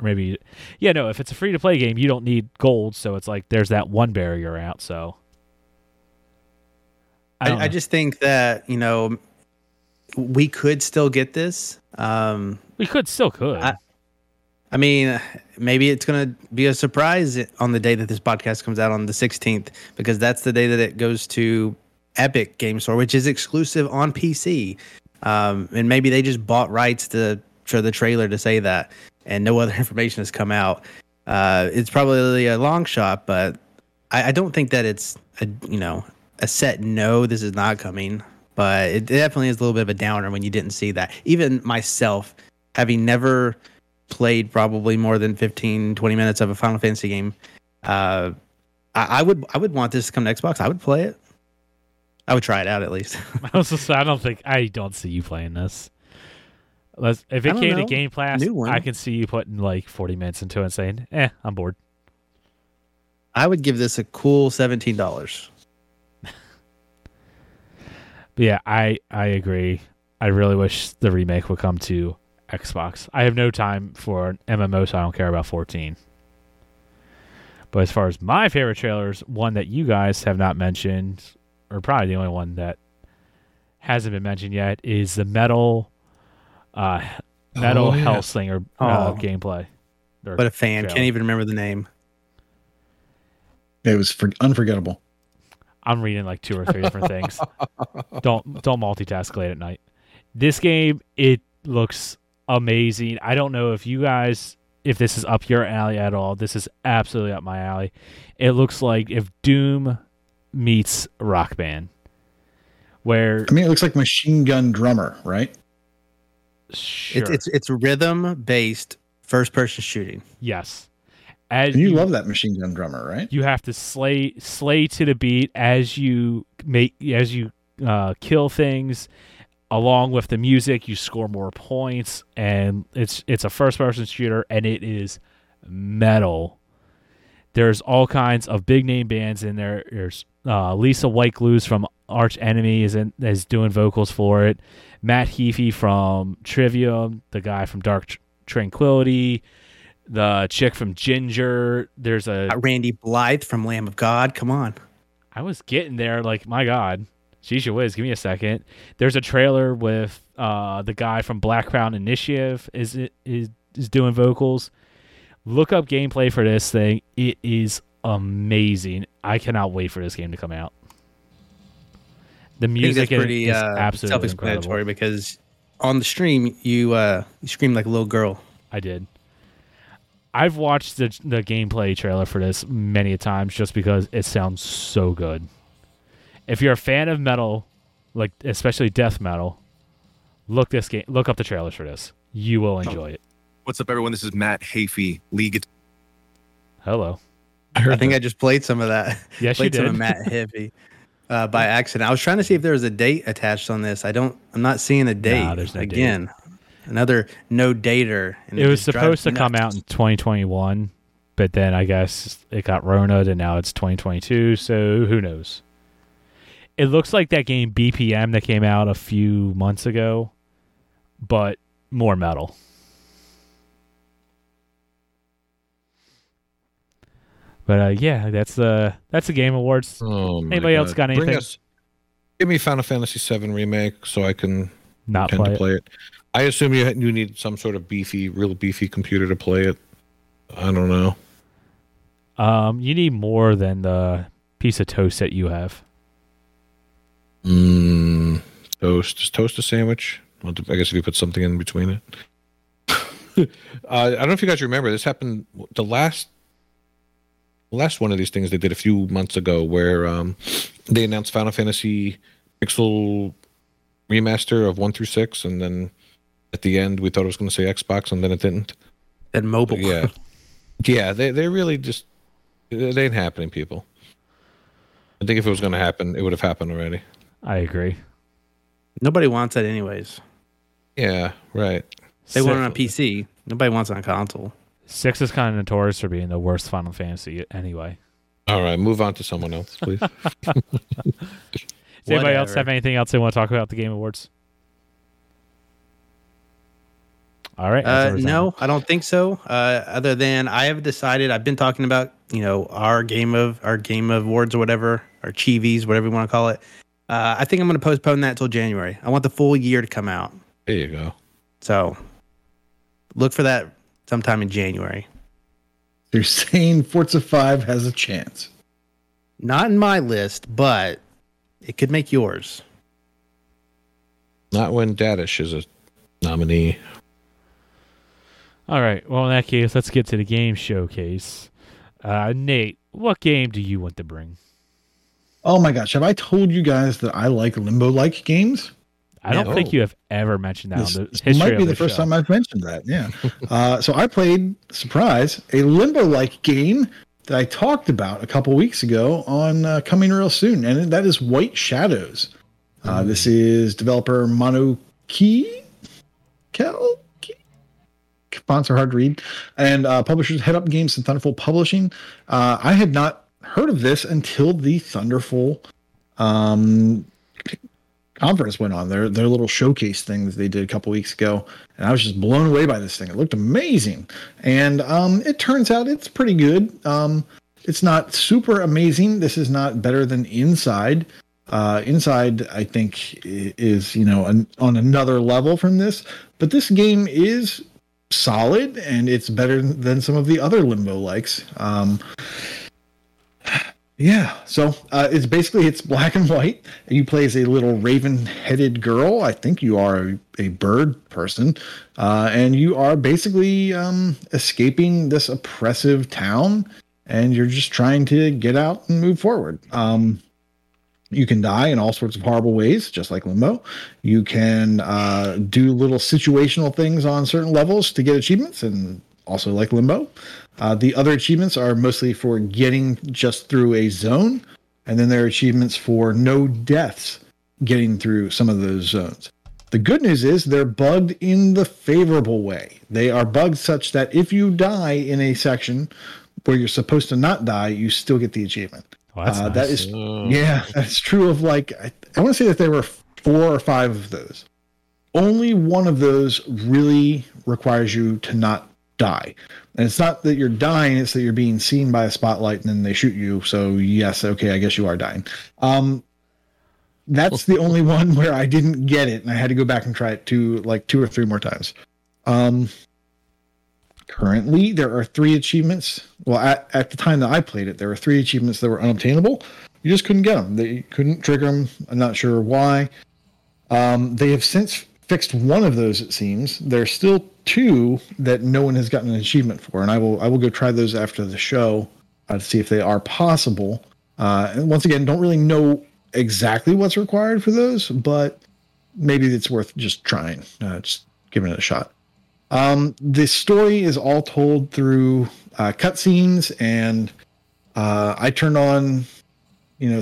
Or maybe, yeah, no, if it's a free to play game, you don't need gold, so it's like there's that one barrier out, so. I just think that, you know, we could still get this. We could. I mean, maybe it's going to be a surprise on the day that this podcast comes out on the 16th, because that's the day that it goes to Epic Game Store, which is exclusive on PC. And maybe they just bought rights to for the trailer to say that, and no other information has come out. It's probably a long shot, but I don't think that it's a set no, this is not coming. But it definitely is a little bit of a downer when you didn't see that. Even myself, having never played probably more than 15, 20 minutes of a Final Fantasy game, I would want this to come to Xbox. I would play it. I would try it out at least. I don't see you playing this. Unless, if it came to Game Pass, I can see you putting like 40 minutes into it and saying, I'm bored. I would give this a cool $17. But yeah, I agree. I really wish the remake would come to Xbox. I have no time for an MMO, so I don't care about 14. But as far as my favorite trailers, one that you guys have not mentioned, or probably the only one that hasn't been mentioned yet, is the Metal Hellslinger gameplay. But a fan trailer. Can't even remember the name. It was unforgettable. I'm reading like two or three different things. Don't multitask late at night. This game, it looks amazing. I don't know if you guys, if this is up your alley at all. This is absolutely up my alley. It looks like if Doom meets Rock Band, where it looks like Machine Gun Drummer, right? Sure. It's rhythm based first person shooting. Yes. You love that Machine Gun Drummer, right? You have to slay to the beat as you kill things. Along with the music, you score more points, and it's a first person shooter, and it is metal. There's all kinds of big name bands in there. There's Lisa Whiteglues from Arch Enemy is doing vocals for it. Matt Heafy from Trivium, the guy from Dark Tranquility. The chick from Ginger. There's a Randy Blythe from Lamb of God. Come on. I was getting there. Like, my God. Sheesh whiz. Give me a second. There's a trailer with the guy from Black Crown Initiative is doing vocals. Look up gameplay for this thing. It is amazing. I cannot wait for this game to come out. The music is absolutely self-explanatory, because on the stream, you scream like a little girl. I did. I've watched the gameplay trailer for this many a times just because it sounds so good. If you're a fan of metal, like especially death metal, look up the trailers for this. You will enjoy it. What's up, everyone? This is Matt Heafy, lead. Hello. I think I just played some of that. Yes, you did. Some of Matt Heafy by accident. I was trying to see if there was a date attached on this. I'm not seeing a date. No, there's no again. Date. Another no dater. And it was supposed to come out in 2021, but then I guess it got Rona'd and now it's 2022, so who knows? It looks like that game BPM that came out a few months ago, but more metal. But yeah, that's the Game Awards. Oh, anybody else got anything? Give me Final Fantasy VII Remake so I can play it. I assume you need some sort of real beefy computer to play it. I don't know. You need more than the piece of toast that you have. Toast. Is toast a sandwich? Well, I guess if you put something in between it. I don't know if you guys remember. This happened the last one of these things they did a few months ago where they announced Final Fantasy Pixel Remaster of 1 through 6, and then at the end we thought it was going to say Xbox, and then it didn't. And mobile. But yeah. Yeah, they really just... It ain't happening, people. I think if it was going to happen, it would have happened already. I agree. Nobody wants it anyways. Yeah, right. They want it on PC. Nobody wants it on console. 6 is kind of notorious for being the worst Final Fantasy anyway. All right, move on to someone else, please. Does anybody else have anything else they want to talk about the Game Awards? All right. No, I don't think so. Other than I have decided, I've been talking about, our Game Awards or whatever, our Chivies, whatever you want to call it. I think I'm going to postpone that until January. I want the full year to come out. There you go. So look for that sometime in January. They're saying Forza 5 has a chance. Not in my list, but it could make yours. Not when Dadish is a nominee. All right. Well, in that case, let's get to the game showcase. Nate, what game do you want to bring? Oh my gosh, have I told you guys that I like limbo-like games? I don't think you have ever mentioned that. This might be the first time I've mentioned that, yeah. So I played, surprise, a limbo-like game that I talked about a couple weeks ago on Coming Real Soon, and that is White Shadows. This is developer Monoki Kel? Fonts are hard to read. And publishers Head Up Games and Thunderful Publishing. I had not heard of this until the Thunderful conference went on, their little showcase thing that they did a couple weeks ago, and I was just blown away by this thing. It looked amazing, and it turns out it's pretty good. It's not super amazing. This is not better than Inside. Inside, I think, is on another level from this, but this game is solid, and it's better than some of the other Limbo likes. Yeah, so it's basically it's black and white, and you play as a little raven-headed girl. I think you are a bird person, and you are basically escaping this oppressive town, and you're just trying to get out and move forward. You can die in all sorts of horrible ways, just like Limbo. You can do little situational things on certain levels to get achievements, and also like Limbo. The other achievements are mostly for getting just through a zone, and then there are achievements for no deaths getting through some of those zones. The good news is they're bugged in the favorable way. They are bugged such that if you die in a section where you're supposed to not die, you still get the achievement. Oh, that's nice. That's true of I want to say that there were 4 or 5 of those. Only one of those really requires you to not die. And it's not that you're dying, it's that you're being seen by a spotlight and then they shoot you. So yes, okay, I guess you are dying. That's the only one where I didn't get it, and I had to go back and try it 2 or 3 more times. Currently, there are 3 achievements. Well, at the time that I played it, there were 3 achievements that were unobtainable. You just couldn't get them. They couldn't trigger them. I'm not sure why. They have since fixed one of those, it seems. There are still 2 that no one has gotten an achievement for, and I will go try those after the show to see if they are possible. And once again, don't really know exactly what's required for those, but maybe it's worth just trying, just giving it a shot. The story is all told through cutscenes, and I turned on,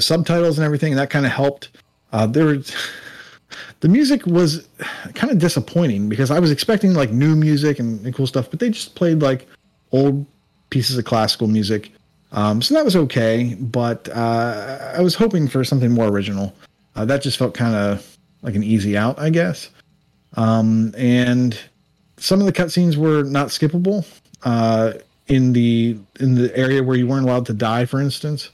subtitles and everything, and that kind of helped. The music was kind of disappointing because I was expecting new music and cool stuff, but they just played old pieces of classical music. So that was okay, but I was hoping for something more original. That just felt kind of like an easy out, I guess. And some of the cutscenes were not skippable. in the area where you weren't allowed to die, for instance,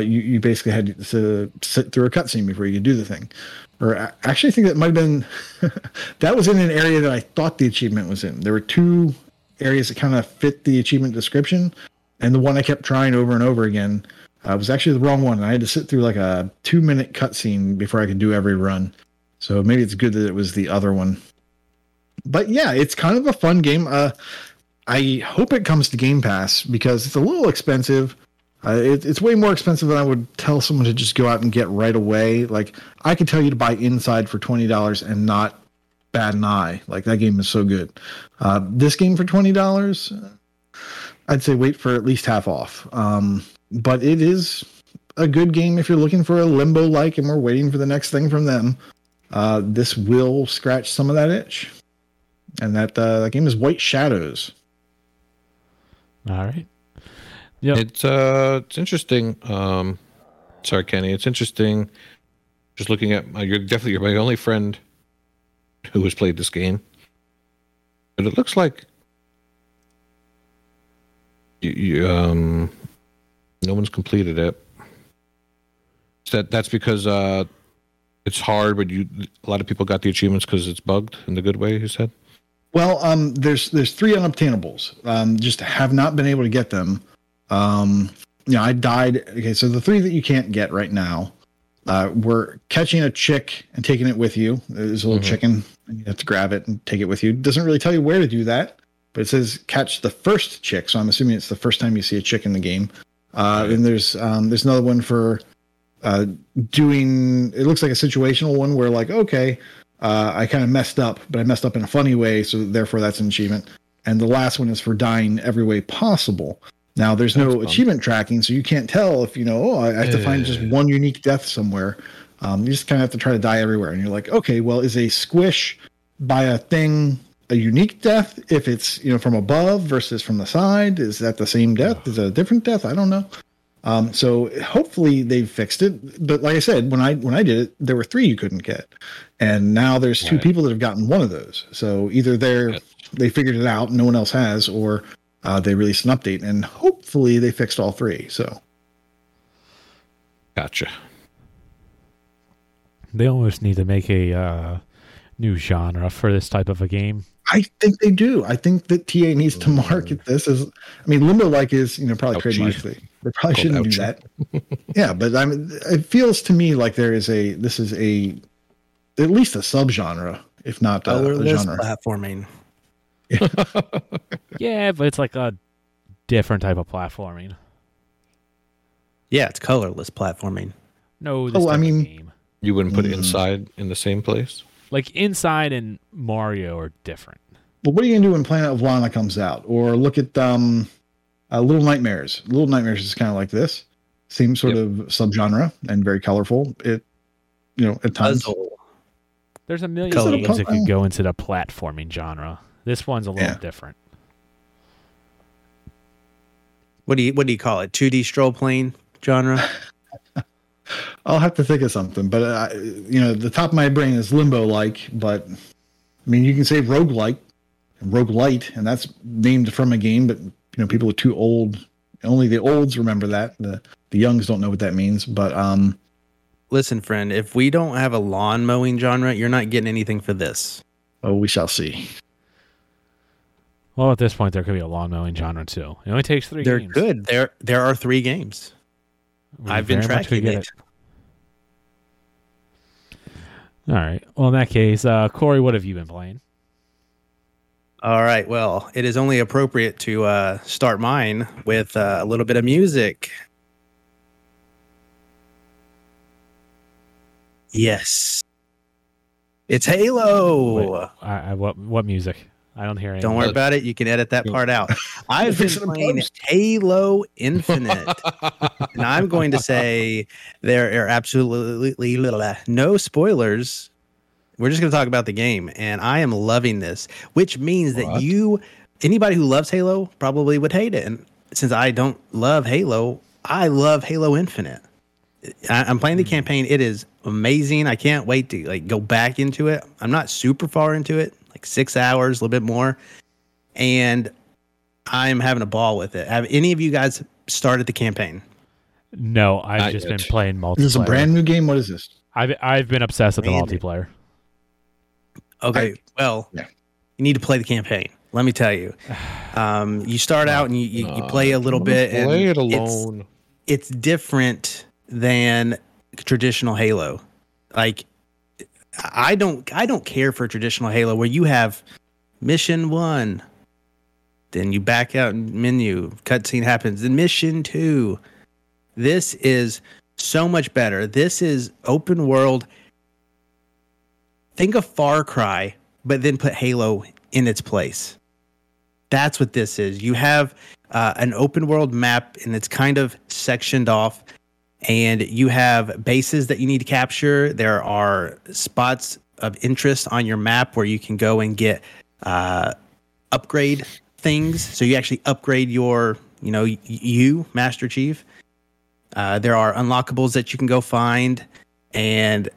you basically had to sit through a cutscene before you could do the thing. Or I actually think that might have been that was in an area that I thought the achievement was in. There were two areas that kind of fit the achievement description, and the one I kept trying over and over again was actually the wrong one. And I had to sit through like a 2-minute cutscene before I could do every run. So maybe it's good that it was the other one. But yeah, it's kind of a fun game. I hope it comes to Game Pass because it's a little expensive. It's way more expensive than I would tell someone to just go out and get right away. Like, I could tell you to buy Inside for $20 and not bat an eye. Like, that game is so good. This game for $20, I'd say wait for at least half off. But it is a good game if you're looking for a Limbo-like and we're waiting for the next thing from them. This will scratch some of that itch. And that game is White Shadows. All right. Yeah, it's interesting. Sorry, Kenny. It's interesting. Just looking at you're definitely my only friend who has played this game, but it looks like you no one's completed it. So that's because it's hard, but a lot of people got the achievements because it's bugged in the good way. You said. Well, there's 3 unobtainables. Just have not been able to get them. I died. Okay, so the 3 that you can't get right now were catching a chick and taking it with you. There's a little chicken, and you have to grab it and take it with you. It doesn't really tell you where to do that, but it says catch the first chick. So I'm assuming it's the first time you see a chick in the game. And there's another one for doing. It looks like a situational one where like I kind of messed up, but I messed up in a funny way, so therefore that's an achievement. And the last one is for dying every way possible. Now, there's no achievement tracking, so you can't tell if, I have to find just one unique death somewhere. You just kind of have to try to die everywhere. And you're like, okay, well, is a squish by a thing a unique death? If it's, from above versus from the side, is that the same death? Is that a different death? I don't know. So hopefully they've fixed it. But like I said, when I did it, there were 3 you couldn't get. And now there's 2 people that have gotten one of those. So either they figured it out and no one else has, or... they released an update, and hopefully they fixed all 3. So, gotcha. They almost need to make a new genre for this type of a game. I think they do. I think that TA needs to market this as. I mean, Limbo-like is probably trademarkly. They probably shouldn't do that. Yeah, but I mean, it feels to me like this is at least a subgenre, if not a genre. Platforming. Yeah, but it's like a different type of platforming. Yeah, it's colorless platforming. No, this game. You wouldn't put Inside in the same place? Like, Inside and Mario are different. Well, what are you going to do when Planet of Lana comes out? Or look at Little Nightmares. Little Nightmares is kind of like this. Same sort of subgenre and very colorful. It, at times. There's a million games that could go into the platforming genre. This one's a little different. What do you call it? 2D stroll plane genre? I'll have to think of something, but the top of my brain is Limbo-like. But I mean, you can say roguelite, and that's named from a game. But people are too old. Only the olds remember that. The youngs don't know what that means. But listen, friend, if we don't have a lawn mowing genre, you're not getting anything for this. Oh, we shall see. Well, at this point, there could be a lawn mowing genre too. It only takes 3 games. They're good. There are 3 games. I've been tracking it. All right. Well, in that case, Corey, what have you been playing? All right. Well, it is only appropriate to start mine with a little bit of music. Yes, it's Halo. Wait, what music? I don't hear anything. Don't worry about it. You can edit that part out. I've been playing Halo Infinite. And I'm going to say there are absolutely no spoilers. We're just going to talk about the game. And I am loving this, which means that anybody who loves Halo probably would hate it. And since I don't love Halo, I love Halo Infinite. I'm playing the campaign. It is amazing. I can't wait to go back into it. I'm not super far into it. 6 hours, a little bit more. And I'm having a ball with it. Have any of you guys started the campaign? No, I've not just yet. Been playing multiplayer. Is this a brand new game? What is this? I've been obsessed with the multiplayer. Okay, you need to play the campaign. Let me tell you. You start out and you play a little bit. Play and it alone. It's different than traditional Halo. Like, I don't care for traditional Halo where you have mission 1, then you back out and menu, cutscene happens, then mission 2. This is so much better. This is open world. Think of Far Cry, but then put Halo in its place. That's what this is. You have an open world map, and it's kind of sectioned off. And you have bases that you need to capture. There are spots of interest on your map where you can go and get upgrade things. So you actually upgrade your, Master Chief. There are unlockables that you can go find, and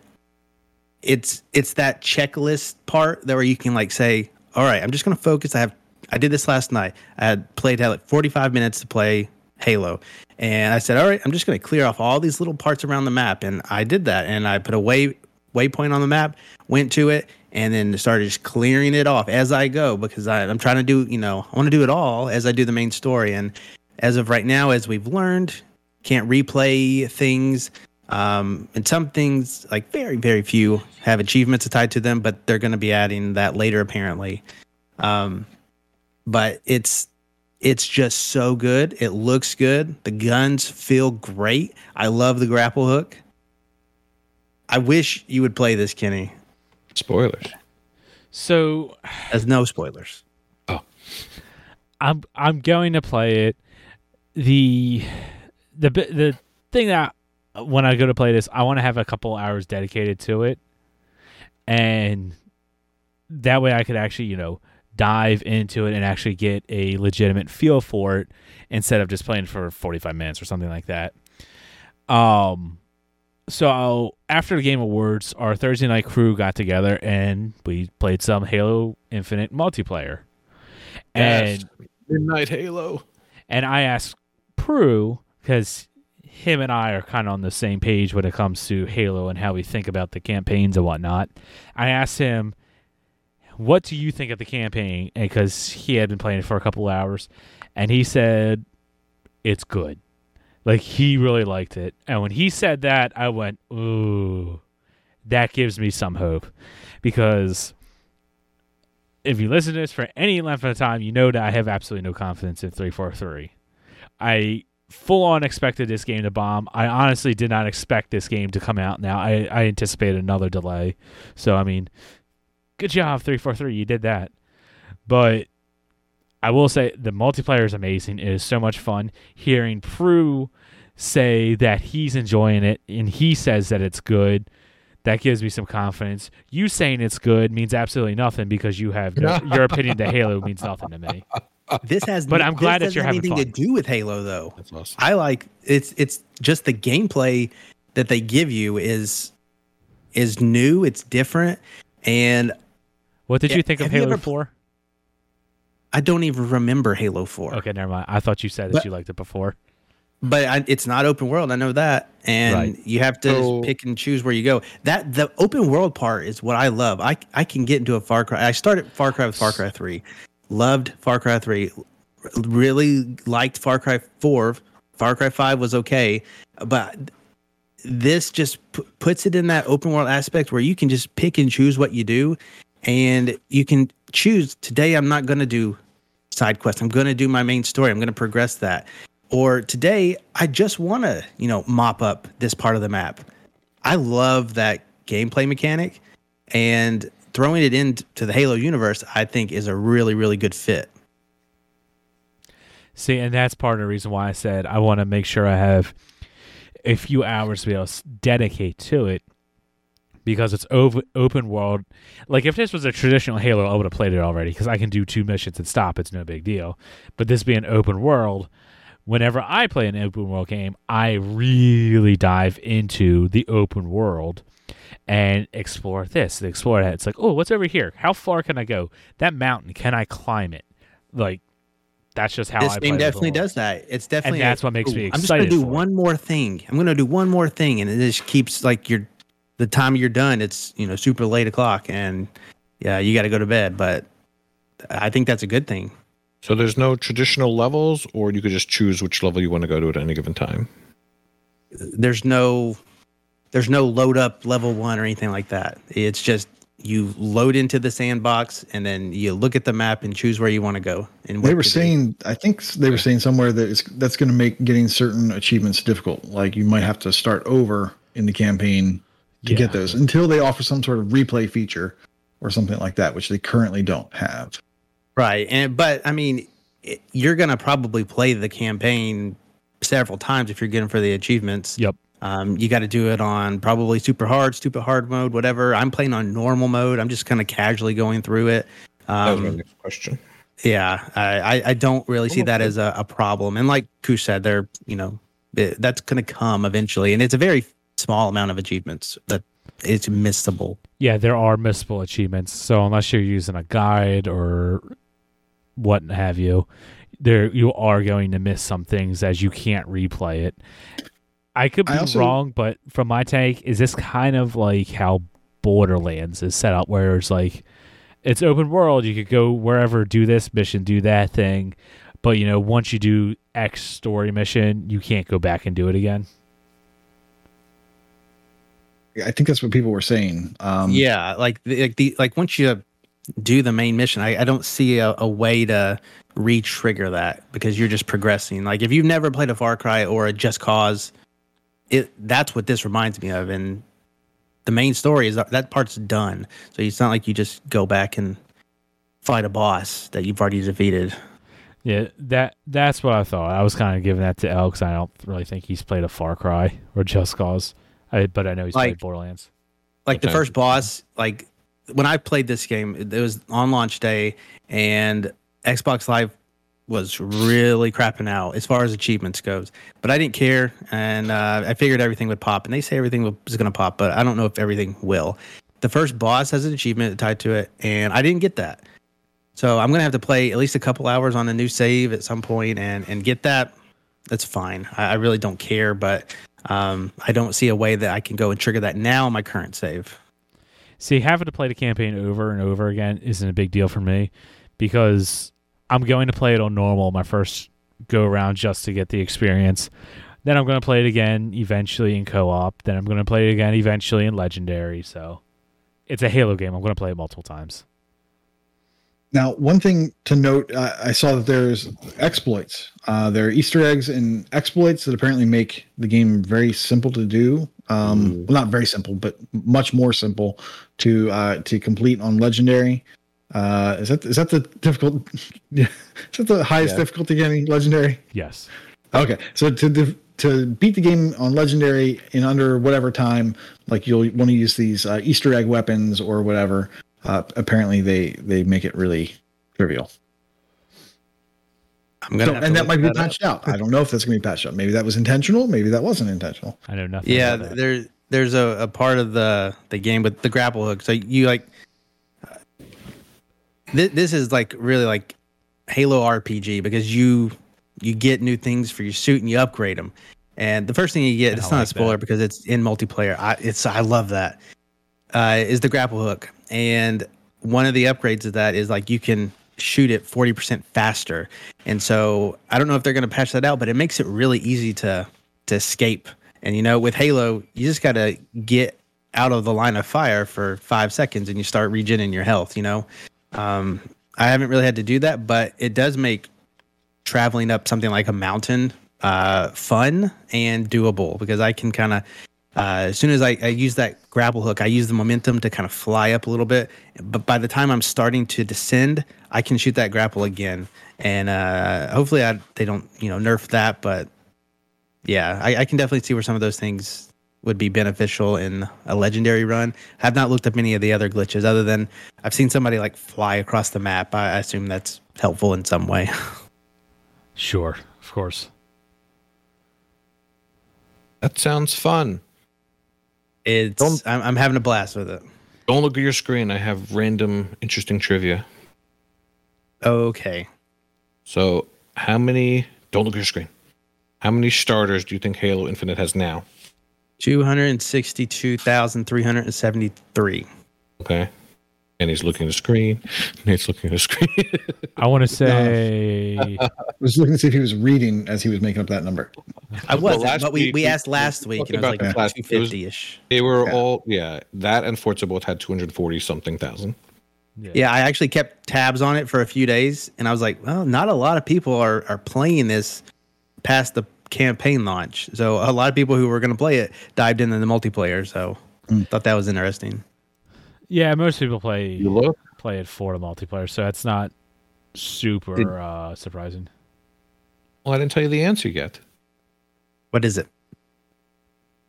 it's that checklist part that where you can like say, all right, I'm just going to focus. I did this last night. I had played like 45 minutes to play Halo. And I said, all right, I'm just going to clear off all these little parts around the map. And I did that. And I put a waypoint on the map, went to it, and then started just clearing it off as I go, because I'm trying to do, I want to do it all as I do the main story. And as of right now, as we've learned, can't replay things. And some things, like very, very few, have achievements tied to them, but they're going to be adding that later, apparently. But it's just so good. It looks good. The guns feel great. I love the grapple hook. I wish you would play this, Kenny. Spoilers. So there's no spoilers. Oh, I'm going to play it. The thing that when I go to play this, I want to have a couple hours dedicated to it, and that way I could actually, dive into it and actually get a legitimate feel for it instead of just playing for 45 minutes or something like that. So after the Game Awards, our Thursday night crew got together and we played some Halo Infinite multiplayer. And Midnight Halo. And I asked Prue, because him and I are kind of on the same page when it comes to Halo and how we think about the campaigns and whatnot. I asked him, what do you think of the campaign? Because he had been playing it for a couple hours, and he said, it's good. Like, he really liked it. And when he said that, I went, ooh, that gives me some hope. Because if you listen to this for any length of time, you know that I have absolutely no confidence in 343. I full-on expected this game to bomb. I honestly did not expect this game to come out now. I anticipated another delay. So, I mean, good job, 343. You did that. But I will say the multiplayer is amazing. It is so much fun. Hearing Prue say that he's enjoying it and he says that it's good, that gives me some confidence. You saying it's good means absolutely nothing, because you have your opinion that Halo means nothing to me. I'm glad that you're having fun. This has anything to do with Halo, though. That's awesome. I like it's just the gameplay that they give you is new. It's different. And what did you think of Halo 4? I don't even remember Halo 4. Okay, never mind. I thought you said that you liked it before. But it's not open world. I know that. And you have to pick and choose where you go. That the open world part is what I love. I can get into a Far Cry. I started Far Cry with Far Cry 3. Loved Far Cry 3. Really liked Far Cry 4. Far Cry 5 was okay. But this just puts it in that open world aspect where you can just pick and choose what you do. And you can choose, today I'm not going to do side quests. I'm going to do my main story. I'm going to progress that. Or today I just want to, mop up this part of the map. I love that gameplay mechanic. And throwing it into the Halo universe, I think, is a really, really good fit. See, and that's part of the reason why I said I want to make sure I have a few hours to be able to dedicate to it. Because it's open world. Like, if this was a traditional Halo, I would have played it already, because I can do 2 missions and stop. It's no big deal. But this being open world, whenever I play an open world game, I really dive into the open world and explore this and explore that. It's like, oh, what's over here? How far can I go? That mountain, can I climb it? Like, that's just how this game definitely does that. It's definitely, and that's what makes me excited. I'm just gonna do one more thing. I'm gonna do one more thing, and it just keeps like the time you're done. It's super late o'clock, and yeah, you got to go to bed. But I think that's a good thing. So there's no traditional levels, or you could just choose which level you want to go to at any given time. There's no load up level one or anything like that. It's just you load into the sandbox and then you look at the map and choose where you want to go. And they were saying, I think they were saying somewhere that that's going to make getting certain achievements difficult. Like you might have to start over in the campaign to get those until they offer some sort of replay feature or something like that, which they currently don't have. Right. But I mean, you're going to probably play the campaign several times if you're getting for the achievements. Yep. You got to do it on probably super hard, stupid hard mode, whatever. I'm playing on normal mode. I'm just kind of casually going through it. That was my next question. Yeah, I don't really see that as a problem. And like Kooch said, they're that's going to come eventually, and it's a very small amount of achievements that it's missable. Yeah, there are missable achievements. So unless you're using a guide or what have you, you are going to miss some things as you can't replay it. I could be wrong, but from my take, is this kind of like how Borderlands is set up, where it's like, it's open world, you could go wherever, do this mission, do that thing, but once you do X story mission, you can't go back and do it again? I think that's what people were saying. Yeah, like once you do the main mission, I don't see a way to re-trigger that, because you're just progressing. Like if you've never played a Far Cry or a Just Cause, that's what this reminds me of, and the main story is that part's done. So it's not like you just go back and fight a boss that you've already defeated. Yeah, that's what I thought. I was kind of giving that to El because I don't really think he's played a Far Cry or Just Cause, but I know he's played Borderlands. Like the first boss, like when I played this game, it was on launch day, and Xbox Live was really crapping out as far as achievements goes, but I didn't care, and I figured everything would pop, and they say everything is going to pop, but I don't know if everything will. The first boss has an achievement tied to it, and I didn't get that, so I'm going to have to play at least a couple hours on a new save at some point and get that. That's fine. I really don't care, but I don't see a way that I can go and trigger that now on my current save. See, having to play the campaign over and over again isn't a big deal for me, because I'm going to play it on normal my first go around just to get the experience. Then I'm going to play it again eventually in co-op. Then I'm going to play it again eventually in Legendary. So it's a Halo game. I'm going to play it multiple times. Now, one thing to note, I saw that there's exploits. There are Easter eggs and exploits that apparently make the game very simple to do. Well, not very simple, but much more simple to complete on Legendary. Is that the difficult? Is that the highest difficulty game, Legendary? Yes. Okay, so to beat the game on Legendary in under whatever time, like you'll want to use these Easter egg weapons or whatever. Apparently, they make it really trivial. And that might be patched out. I don't know if that's going to be patched out. Maybe that was intentional. Maybe that wasn't intentional. I know nothing. Yeah, about that. There's a part of the game with the grapple hook. So you like. This is like really like Halo RPG, because you get new things for your suit and you upgrade them. And the first thing you get, it's not a spoiler because it's in multiplayer. I love that. Is the grapple hook, and one of the upgrades of that is like you can shoot it 40% faster. And so I don't know if they're going to patch that out, but it makes it really easy to escape. And with Halo, you just got to get out of the line of fire for 5 seconds, and you start regenerating your health. I haven't really had to do that, but it does make traveling up something like a mountain fun and doable, because I can kind of, as soon as I use that grapple hook, I use the momentum to kind of fly up a little bit. But by the time I'm starting to descend, I can shoot that grapple again. And hopefully they don't, nerf that. But yeah, I can definitely see where some of those things would be beneficial in a Legendary run. I've not looked up any of the other glitches, other than I've seen somebody like fly across the map. I assume that's helpful in some way. Sure, of course. That sounds fun. I'm having a blast with it. Don't look at your screen. I have random interesting trivia. Okay. So How many? Don't look at your screen. How many starters do you think Halo Infinite has now? 262,373. Okay. And he's looking at the screen. Nate's looking at the screen. I want to say... I was looking to see if he was reading as he was making up that number. I was. Well, but we asked last week, and it was like 250-ish. They were all... Yeah. That and Forza both had 240-something thousand. Yeah, I actually kept tabs on it for a few days, and I was like, well, not a lot of people are playing this past the campaign launch. So a lot of people who were going to play it dived into the multiplayer, so thought that was interesting. Yeah, most people play it for the multiplayer, so that's not super surprising. Well, I didn't tell you the answer yet. What is it?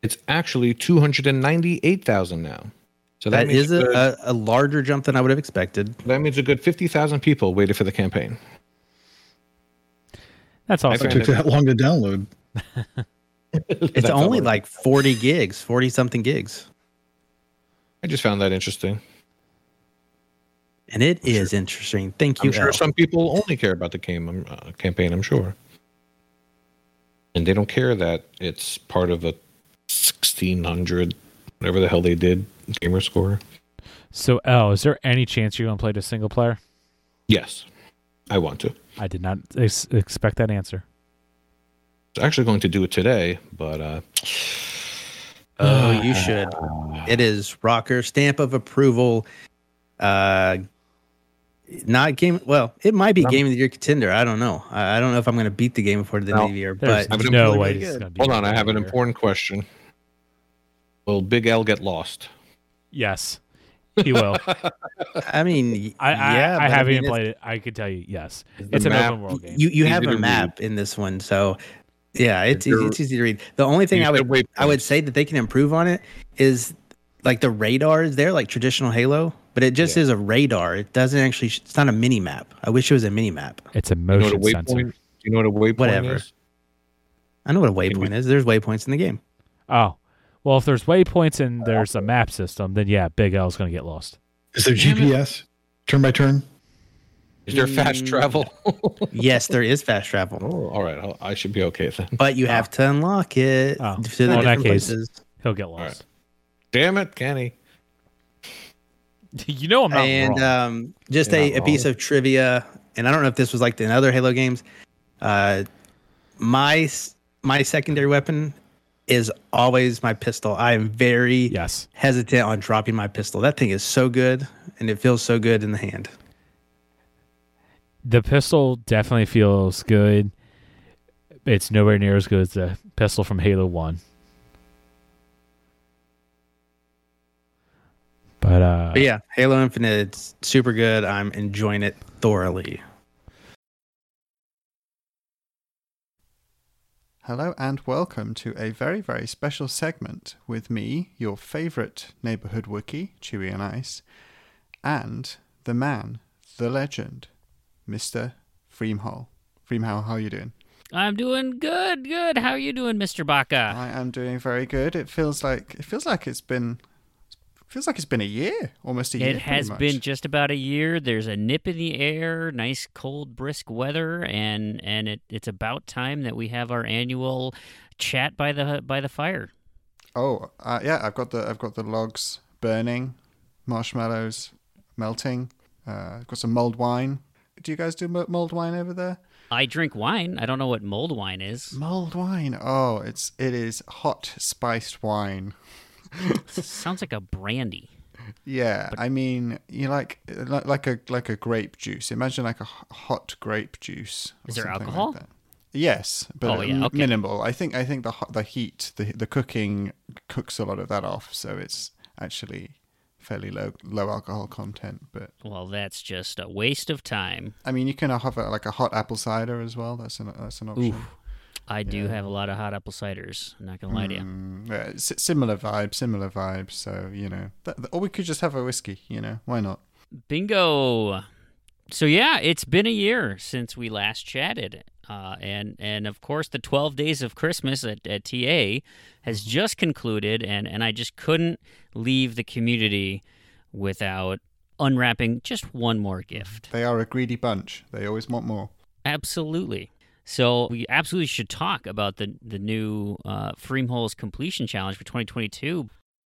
It's actually 298,000 now. So that is a larger jump than I would have expected. That means a good 50,000 people waited for the campaign. That's awesome. It took that long to download. It's only like 40 gigs, 40-something gigs. I just found that interesting. And it is interesting. Thank you, I'm sure El. Some people only care about the game, campaign, I'm sure. And they don't care that it's part of a 1,600, whatever the hell they did, gamer score. So, El, is there any chance you're going to play the single player? Yes, I want to. I did not expect that answer. I was actually going to do it today, but... Oh, you should. It is Rocker stamp of approval. Not game. Well, it might be game of the year contender. I don't know. I don't know if I'm going to beat the game before the end of the year. But no way. Hold on, I have an important question. Will Big L get lost? Yes, he will. I mean, I haven't even played it. I could tell you, yes, it's an open world game. You have a map in this one, so. Yeah, it's easy to read. The only thing I would say that they can improve on it is like the radars. They're like traditional Halo, but it just is a radar. It doesn't actually. It's not a mini map. I wish it was a mini map. It's a motion sensor. Do you know what a waypoint is? I know what a waypoint is. There's waypoints in the game. Oh, well, if there's waypoints and there's a map system, then yeah, Big L's going to get lost. Is there GPS turn by turn? Is there fast travel? Yes, there is fast travel. Oh, all right, I should be okay then. But you have to unlock it. Oh, to the in that case, places. He'll get lost. Right. Damn it, Kenny! You know I'm not wrong. Just a piece of trivia, and I don't know if this was like in other Halo games. My secondary weapon is always my pistol. I am very hesitant on dropping my pistol. That thing is so good, and it feels so good in the hand. The pistol definitely feels good. It's nowhere near as good as the pistol from Halo 1. But yeah, Halo Infinite, it's super good. I'm enjoying it thoroughly. Hello and welcome to a very, very special segment with me, your favorite neighborhood Wookiee, Chewie and Ice, and the man, the legend, Mr. Freemhall. Freemhall, how are you doing? I'm doing good. How are you doing, Mr. Baca? I am doing very good. It feels like it's been a year, almost a year. It has been just about a year. There's a nip in the air, nice cold, brisk weather, and it's about time that we have our annual chat by the fire. Oh, yeah, I've got the logs burning, marshmallows melting. I've got some mulled wine. Do you guys do mulled wine over there? I drink wine. I don't know what mulled wine is. Mulled wine. Oh, it is hot spiced wine. Sounds like a brandy. Yeah, but... I mean, you like a grape juice. Imagine like a hot grape juice. Is there alcohol? Like yes, but minimal. I think the heat, the cooking cooks a lot of that off, so it's actually fairly low alcohol content, but well, that's just a waste of time. I mean, you can have a hot apple cider as well. That's an option. Oof. I do have a lot of hot apple ciders. I'm not gonna lie to you. Yeah, similar vibe. So you know, or we could just have a whiskey. You know, why not? Bingo. So yeah, it's been a year since we last chatted, and of course the 12 days of Christmas at TA has just concluded, and I just couldn't leave the community without unwrapping just one more gift. They are a greedy bunch. They always want more. Absolutely. So we absolutely should talk about the new Freemholes completion challenge for 2022.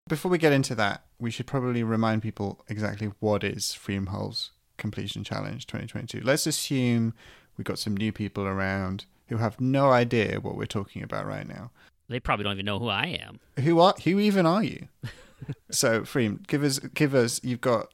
Before we get into that, we should probably remind people exactly what is Freemholes completion challenge 2022. Let's assume we got some new people around who have no idea what we're talking about right now. They probably don't even know who I am. Who even are you? So, Freem, give us. You've got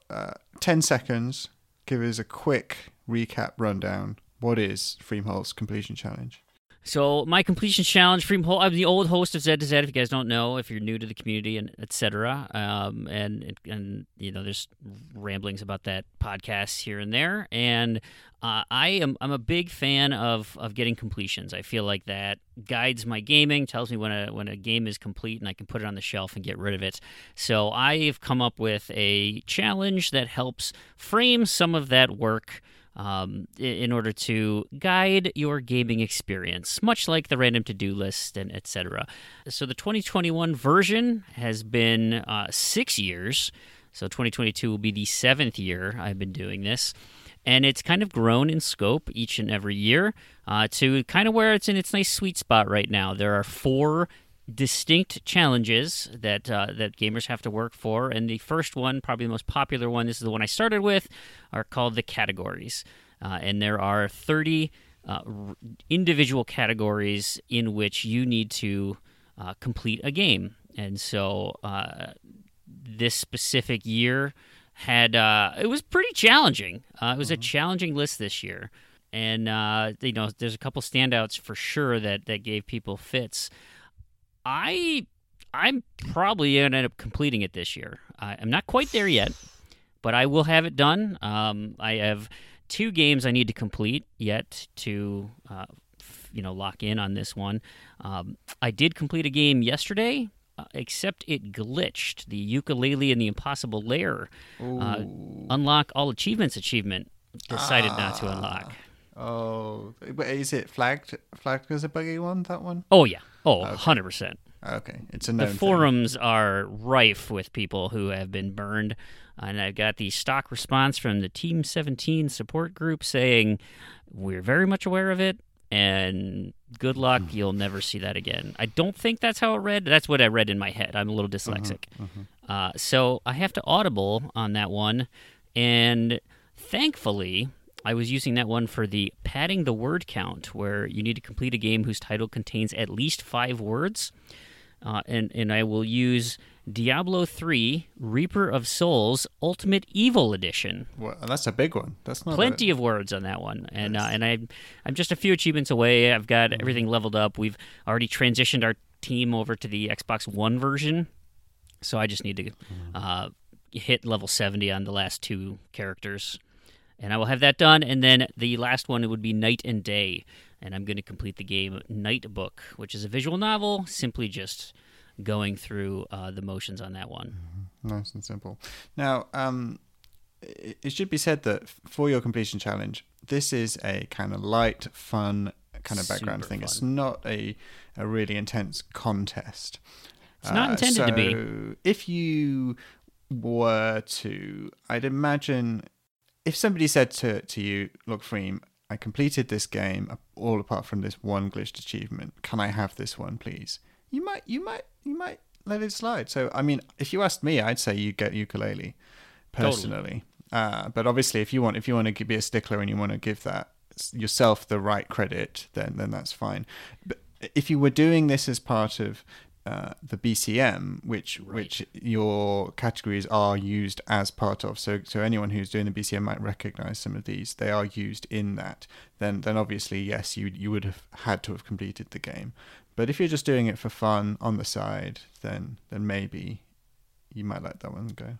10 seconds. Give us a quick recap rundown. What is Freemhole's completion challenge? So my completion challenge, Freemhole, I'm the old host of Z to Z, if you guys don't know, if you're new to the community and et cetera. And you know, there's ramblings about that podcast here and there. And I'm a big fan of getting completions. I feel like that guides my gaming, tells me when a game is complete and I can put it on the shelf and get rid of it. So I've come up with a challenge that helps frame some of that work in order to guide your gaming experience, much like the random to-do list and etc. So the 2021 version has been 6 years. So 2022 will be the 7th year I've been doing this. And it's kind of grown in scope each and every year to kind of where it's in its nice sweet spot right now. There are 4 distinct challenges that gamers have to work for, and the first one, probably the most popular one, this is the one I started with, are called the categories, and there are 30 individual categories in which you need to complete a game. And so this specific year had it was pretty challenging. It was a challenging list this year, and you know, there's a couple standouts for sure that gave people fits. I'm probably going to end up completing it this year. I'm not quite there yet, but I will have it done. I have 2 games I need to complete yet to lock in on this one. I did complete a game yesterday, except it glitched. The Ukulele and the Impossible Lair unlock all achievement decided not to unlock. Oh, is it flagged as a buggy one, that one? Oh, yeah. Oh, okay. 100%. Okay, it's a known thing. The forums are rife with people who have been burned, and I've got the stock response from the Team 17 support group saying, we're very much aware of it, and good luck, you'll never see that again. I don't think that's how it read. That's what I read in my head. I'm a little dyslexic. So I have to audible on that one, and thankfully I was using that one for the padding the word count, where you need to complete a game whose title contains at least 5 words. And I will use Diablo 3 Reaper of Souls Ultimate Evil Edition. Well, that's a big one. That's not plenty of words on that one. And yes. And I'm just a few achievements away. I've got everything leveled up. We've already transitioned our team over to the Xbox One version. So I just need to hit level 70 on the last 2 characters. And I will have that done, and then the last one would be Night and Day, and I'm going to complete the game Night Book, which is a visual novel, simply just going through the motions on that one. Nice and simple. Now, it should be said that for your completion challenge, this is a kind of light, fun kind of background thing. It's not a really intense contest. It's not intended to be. If you were to, I'd imagine, if somebody said to you, look, Freem, I completed this game all apart from this one glitched achievement. Can I have this one, please? You might let it slide. So, I mean, if you asked me, I'd say you get Ukulele personally. Totally. But obviously, if you want to be a stickler and you want to give that yourself the right credit, then that's fine. But if you were doing this as part of the BCM, which your categories are used as part of, so anyone who's doing the BCM might recognize some of these, they are used in that, then obviously, yes, you would have had to have completed the game. But if you're just doing it for fun on the side, then maybe you might let that one go.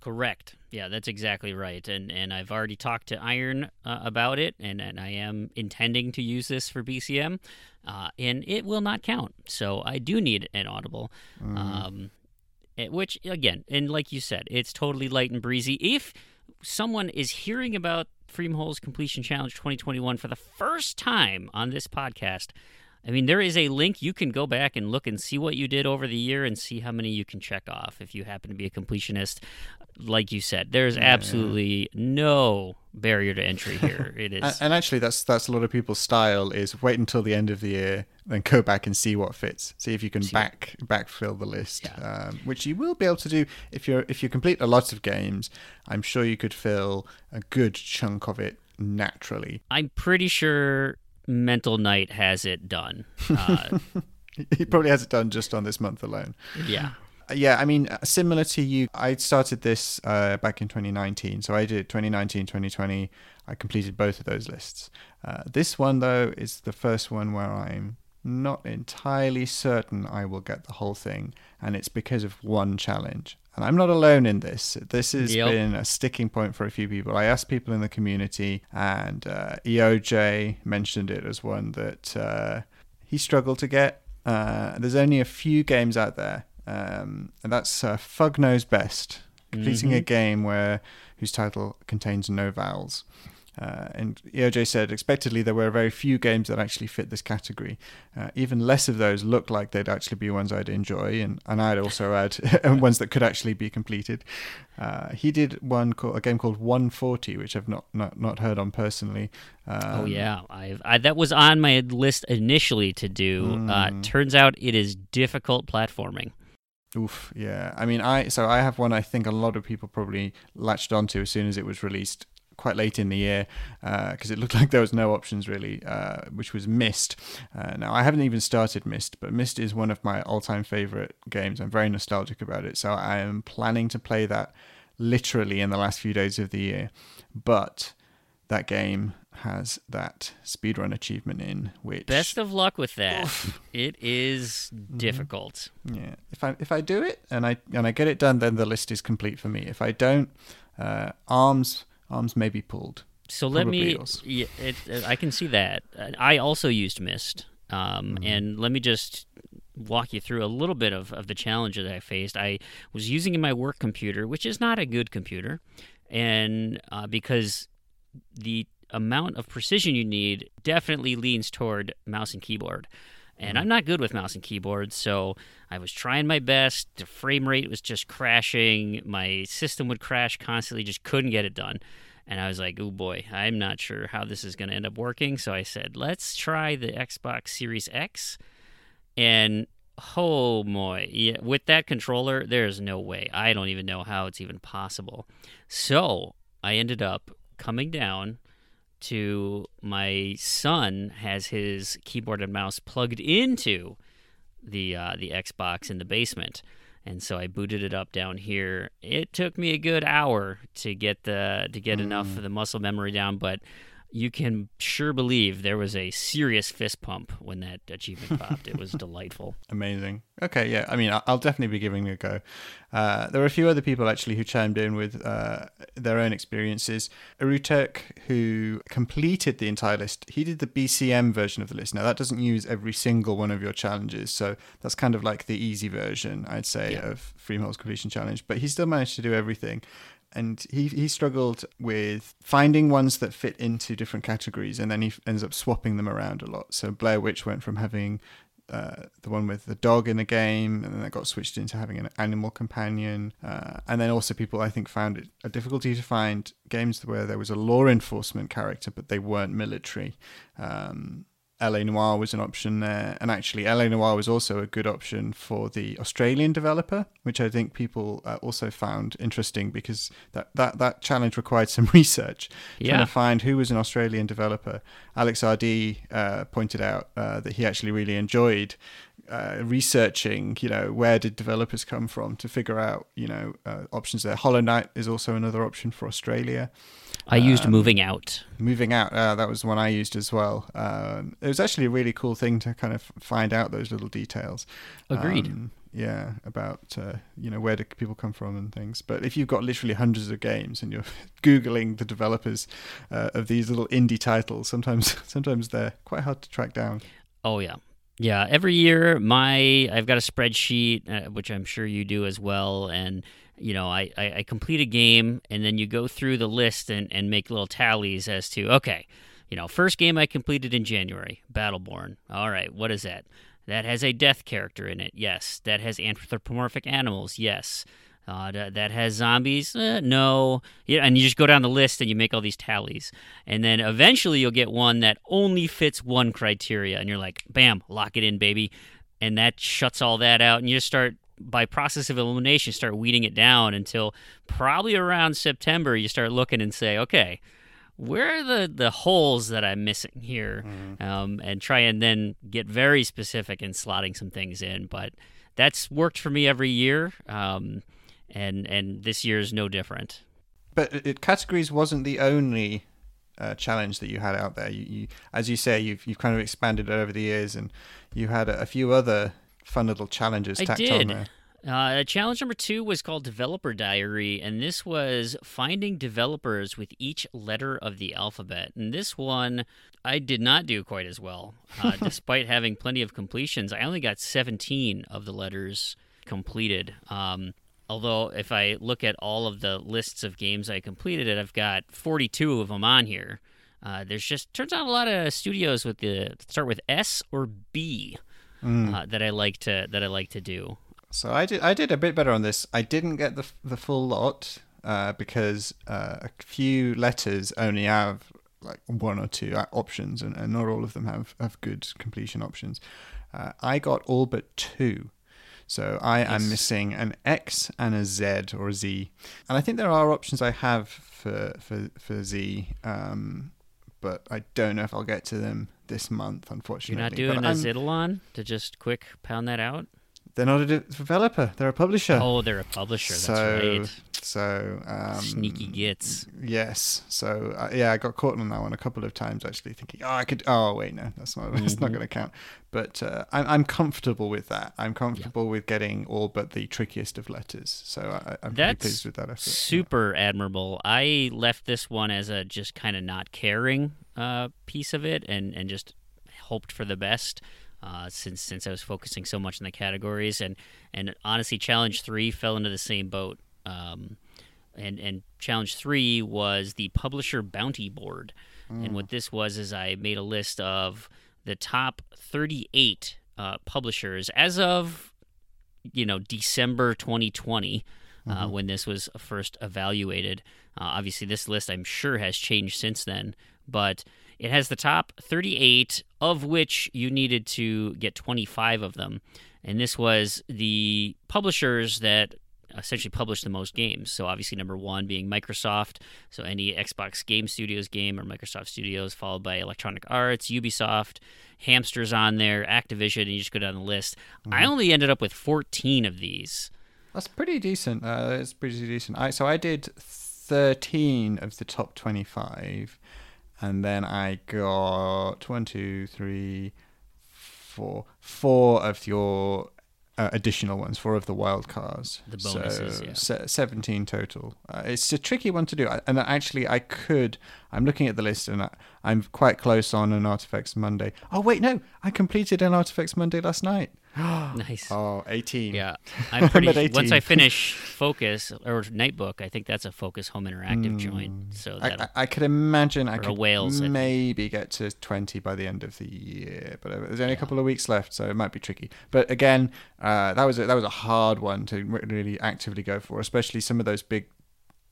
Correct. Yeah, that's exactly right. And I've already talked to Iron about it, and I am intending to use this for BCM, and it will not count. So I do need an audible, which, again, and like you said, it's totally light and breezy. If someone is hearing about Freemhole's Completion Challenge 2021 for the first time on this podcast, I mean, there is a link. You can go back and look and see what you did over the year and see how many you can check off if you happen to be a completionist. Like you said, there's absolutely no barrier to entry here. It is, and actually, that's a lot of people's style is wait until the end of the year, then go back and see what fits. See if you can backfill the list, which you will be able to do if you complete a lot of games. I'm sure you could fill a good chunk of it naturally. I'm pretty sure Mental Knight has it done. He probably has it done just on this month alone. Yeah. Yeah, I mean, similar to you, I started this back in 2019. So I did 2019, 2020. I completed both of those lists. This one, though, is the first one where I'm not entirely certain I will get the whole thing. And it's because of one challenge. And I'm not alone in this. This has been a sticking point for a few people. I asked people in the community, and EOJ mentioned it as one that he struggled to get. There's only a few games out there. And that's Fug Knows Best, completing a game whose title contains no vowels. And EOJ said, expectedly, there were very few games that actually fit this category. Even less of those looked like they'd actually be ones I'd enjoy, and I'd also add ones that could actually be completed. He did a game called 140, which I've not heard on personally. That was on my list initially to do. Turns out it is difficult platforming. Oof, yeah. I mean, I have one I think a lot of people probably latched onto as soon as it was released quite late in the year, because it looked like there was no options really, which was Myst. Now, I haven't even started Myst, but Myst is one of my all-time favorite games. I'm very nostalgic about it, so I am planning to play that literally in the last few days of the year. But that game has that speedrun achievement in, which... Best of luck with that. Oof. It is difficult. Yeah. If I do it and I get it done, then the list is complete for me. If I don't, arms may be pulled. So let me... Yeah, I can see that. I also used Myst. And let me just walk you through a little bit of the challenge that I faced. I was using my work computer, which is not a good computer, and because the amount of precision you need definitely leans toward mouse and keyboard. And I'm not good with mouse and keyboard, so I was trying my best. The frame rate was just crashing. My system would crash constantly, just couldn't get it done. And I was like, oh boy, I'm not sure how this is going to end up working. So I said, let's try the Xbox Series X. And oh boy, yeah, with that controller, there's no way. I don't even know how it's even possible. So I ended up coming down to my son has his keyboard and mouse plugged into the Xbox in the basement, and so I booted it up down here. It took me a good hour to get enough of the muscle memory down, but you can sure believe there was a serious fist pump when that achievement popped. It was delightful. Amazing. Okay, yeah. I mean, I'll definitely be giving it a go. There were a few other people, actually, who chimed in with their own experiences. Arutek, who completed the entire list, he did the BCM version of the list. Now, that doesn't use every single one of your challenges, so that's kind of like the easy version, I'd say, of Freehold's Completion Challenge. But he still managed to do everything. And he struggled with finding ones that fit into different categories, and then he ends up swapping them around a lot. So Blair Witch went from having the one with the dog in the game, and then that got switched into having an animal companion. And then also people, I think, found it a difficulty to find games where there was a law enforcement character, but they weren't military. L.A. Noire was an option there, and actually L.A. Noire was also a good option for the Australian developer, which I think people also found interesting because that challenge required some research, trying to find who was an Australian developer. Alex R.D. pointed out that he actually really enjoyed researching, where did developers come from to figure out, options there. Hollow Knight is also another option for Australia. I used Moving Out. Moving Out, that was the one I used as well. It was actually a really cool thing to kind of find out those little details. Agreed. About, where do people come from and things. But if you've got literally hundreds of games and you're Googling the developers of these little indie titles, sometimes they're quite hard to track down. Oh, yeah. Yeah, every year I've got a spreadsheet, which I'm sure you do as well, and I complete a game, and then you go through the list and make little tallies as to, okay, You know, first game I completed in January, Battleborn. All right, what is that? That has a death character in it, yes. That has anthropomorphic animals, yes. That has zombies? No. Yeah, and you just go down the list and you make all these tallies. And then eventually you'll get one that only fits one criteria. And you're like, bam, lock it in, baby. And that shuts all that out. And you just start, by process of elimination, start weeding it down until probably around September you start looking and say, okay, where are the holes that I'm missing here? Mm-hmm. And try and then get very specific in slotting some things in. But that's worked for me every year. And this year is no different. But categories wasn't the only challenge that you had out there. You, as you say, you've kind of expanded over the years, and you had a few other fun little challenges tacked on there. Challenge number 2 was called Developer Diary, and this was finding developers with each letter of the alphabet. And this one I did not do quite as well, despite having plenty of completions. I only got 17 of the letters completed. Although, if I look at all of the lists of games I completed, I've got 42 of them on here. There's just, turns out, a lot of studios with start with S or B that I like to do. So I did a bit better on this. I didn't get the full lot because a few letters only have like one or two options, and not all of them have good completion options. I got all but 2. So I am missing an X and a Z or a Z. And I think there are options I have for Z, but I don't know if I'll get to them this month, unfortunately. You're not doing a Zitalon to just quick pound that out? They're not a developer. They're a publisher. Oh, they're a publisher. That's right. So sneaky gits. Yes. So yeah, I got caught on that one a couple of times actually, thinking, oh, I could. Oh, wait, no, that's not going to count. But I'm comfortable with that. I'm comfortable with getting all but the trickiest of letters. So I'm pretty pleased with that effort. Super admirable. I left this one as a just kind of not caring piece of it, and just hoped for the best. Since I was focusing so much on the categories, and honestly, Challenge 3 fell into the same boat. And Challenge 3 was the Publisher Bounty Board. Mm. And what this was is I made a list of the top 38 publishers as of, December 2020, when this was first evaluated. Obviously, this list, I'm sure, has changed since then, but it has the top 38, of which you needed to get 25 of them. And this was the publishers that essentially published the most games. So obviously number 1 being Microsoft, so any Xbox Game Studios game or Microsoft Studios, followed by Electronic Arts, Ubisoft, Hamster's on there, Activision, and you just go down the list. Mm-hmm. I only ended up with 14 of these. That's pretty decent. It's pretty decent. So I did 13 of the top 25. And then I got 4 of your additional ones, 4 of the wild cards. The bonuses, so 17 total. It's a tricky one to do. And actually, I'm looking at the list, and I'm quite close on an Artifacts Monday. Oh, wait, no, I completed an Artifacts Monday last night. Nice. Oh, 18. Yeah. I'm pretty sure once I finish Focus or Nightbook, I think that's a Focus Home Interactive joint. So I could imagine I could maybe get to 20 by the end of the year, but there's only a couple of weeks left, so it might be tricky. But again, that was a hard one to really actively go for, especially some of those big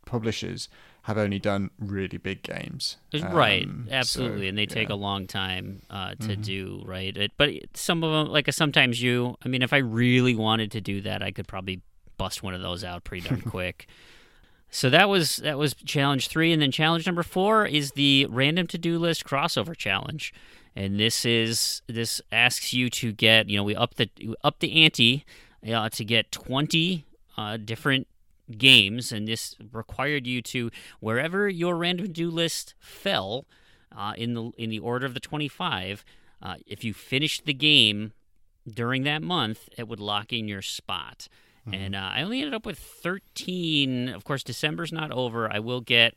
publishers have only done really big games. Right, absolutely, so, and they take a long time to do, right? But some of them, like Sometimes You, I mean, if I really wanted to do that, I could probably bust one of those out pretty darn quick. So that was Challenge 3, and then Challenge number 4 is the Random To-Do List Crossover Challenge. And this asks you to get, we up the ante to get 20 different games, and this required you to, wherever your random to-do list fell in the order of the 25, if you finished the game during that month, it would lock in your spot. Mm-hmm. And I only ended up with 13. Of course, December's not over. I will get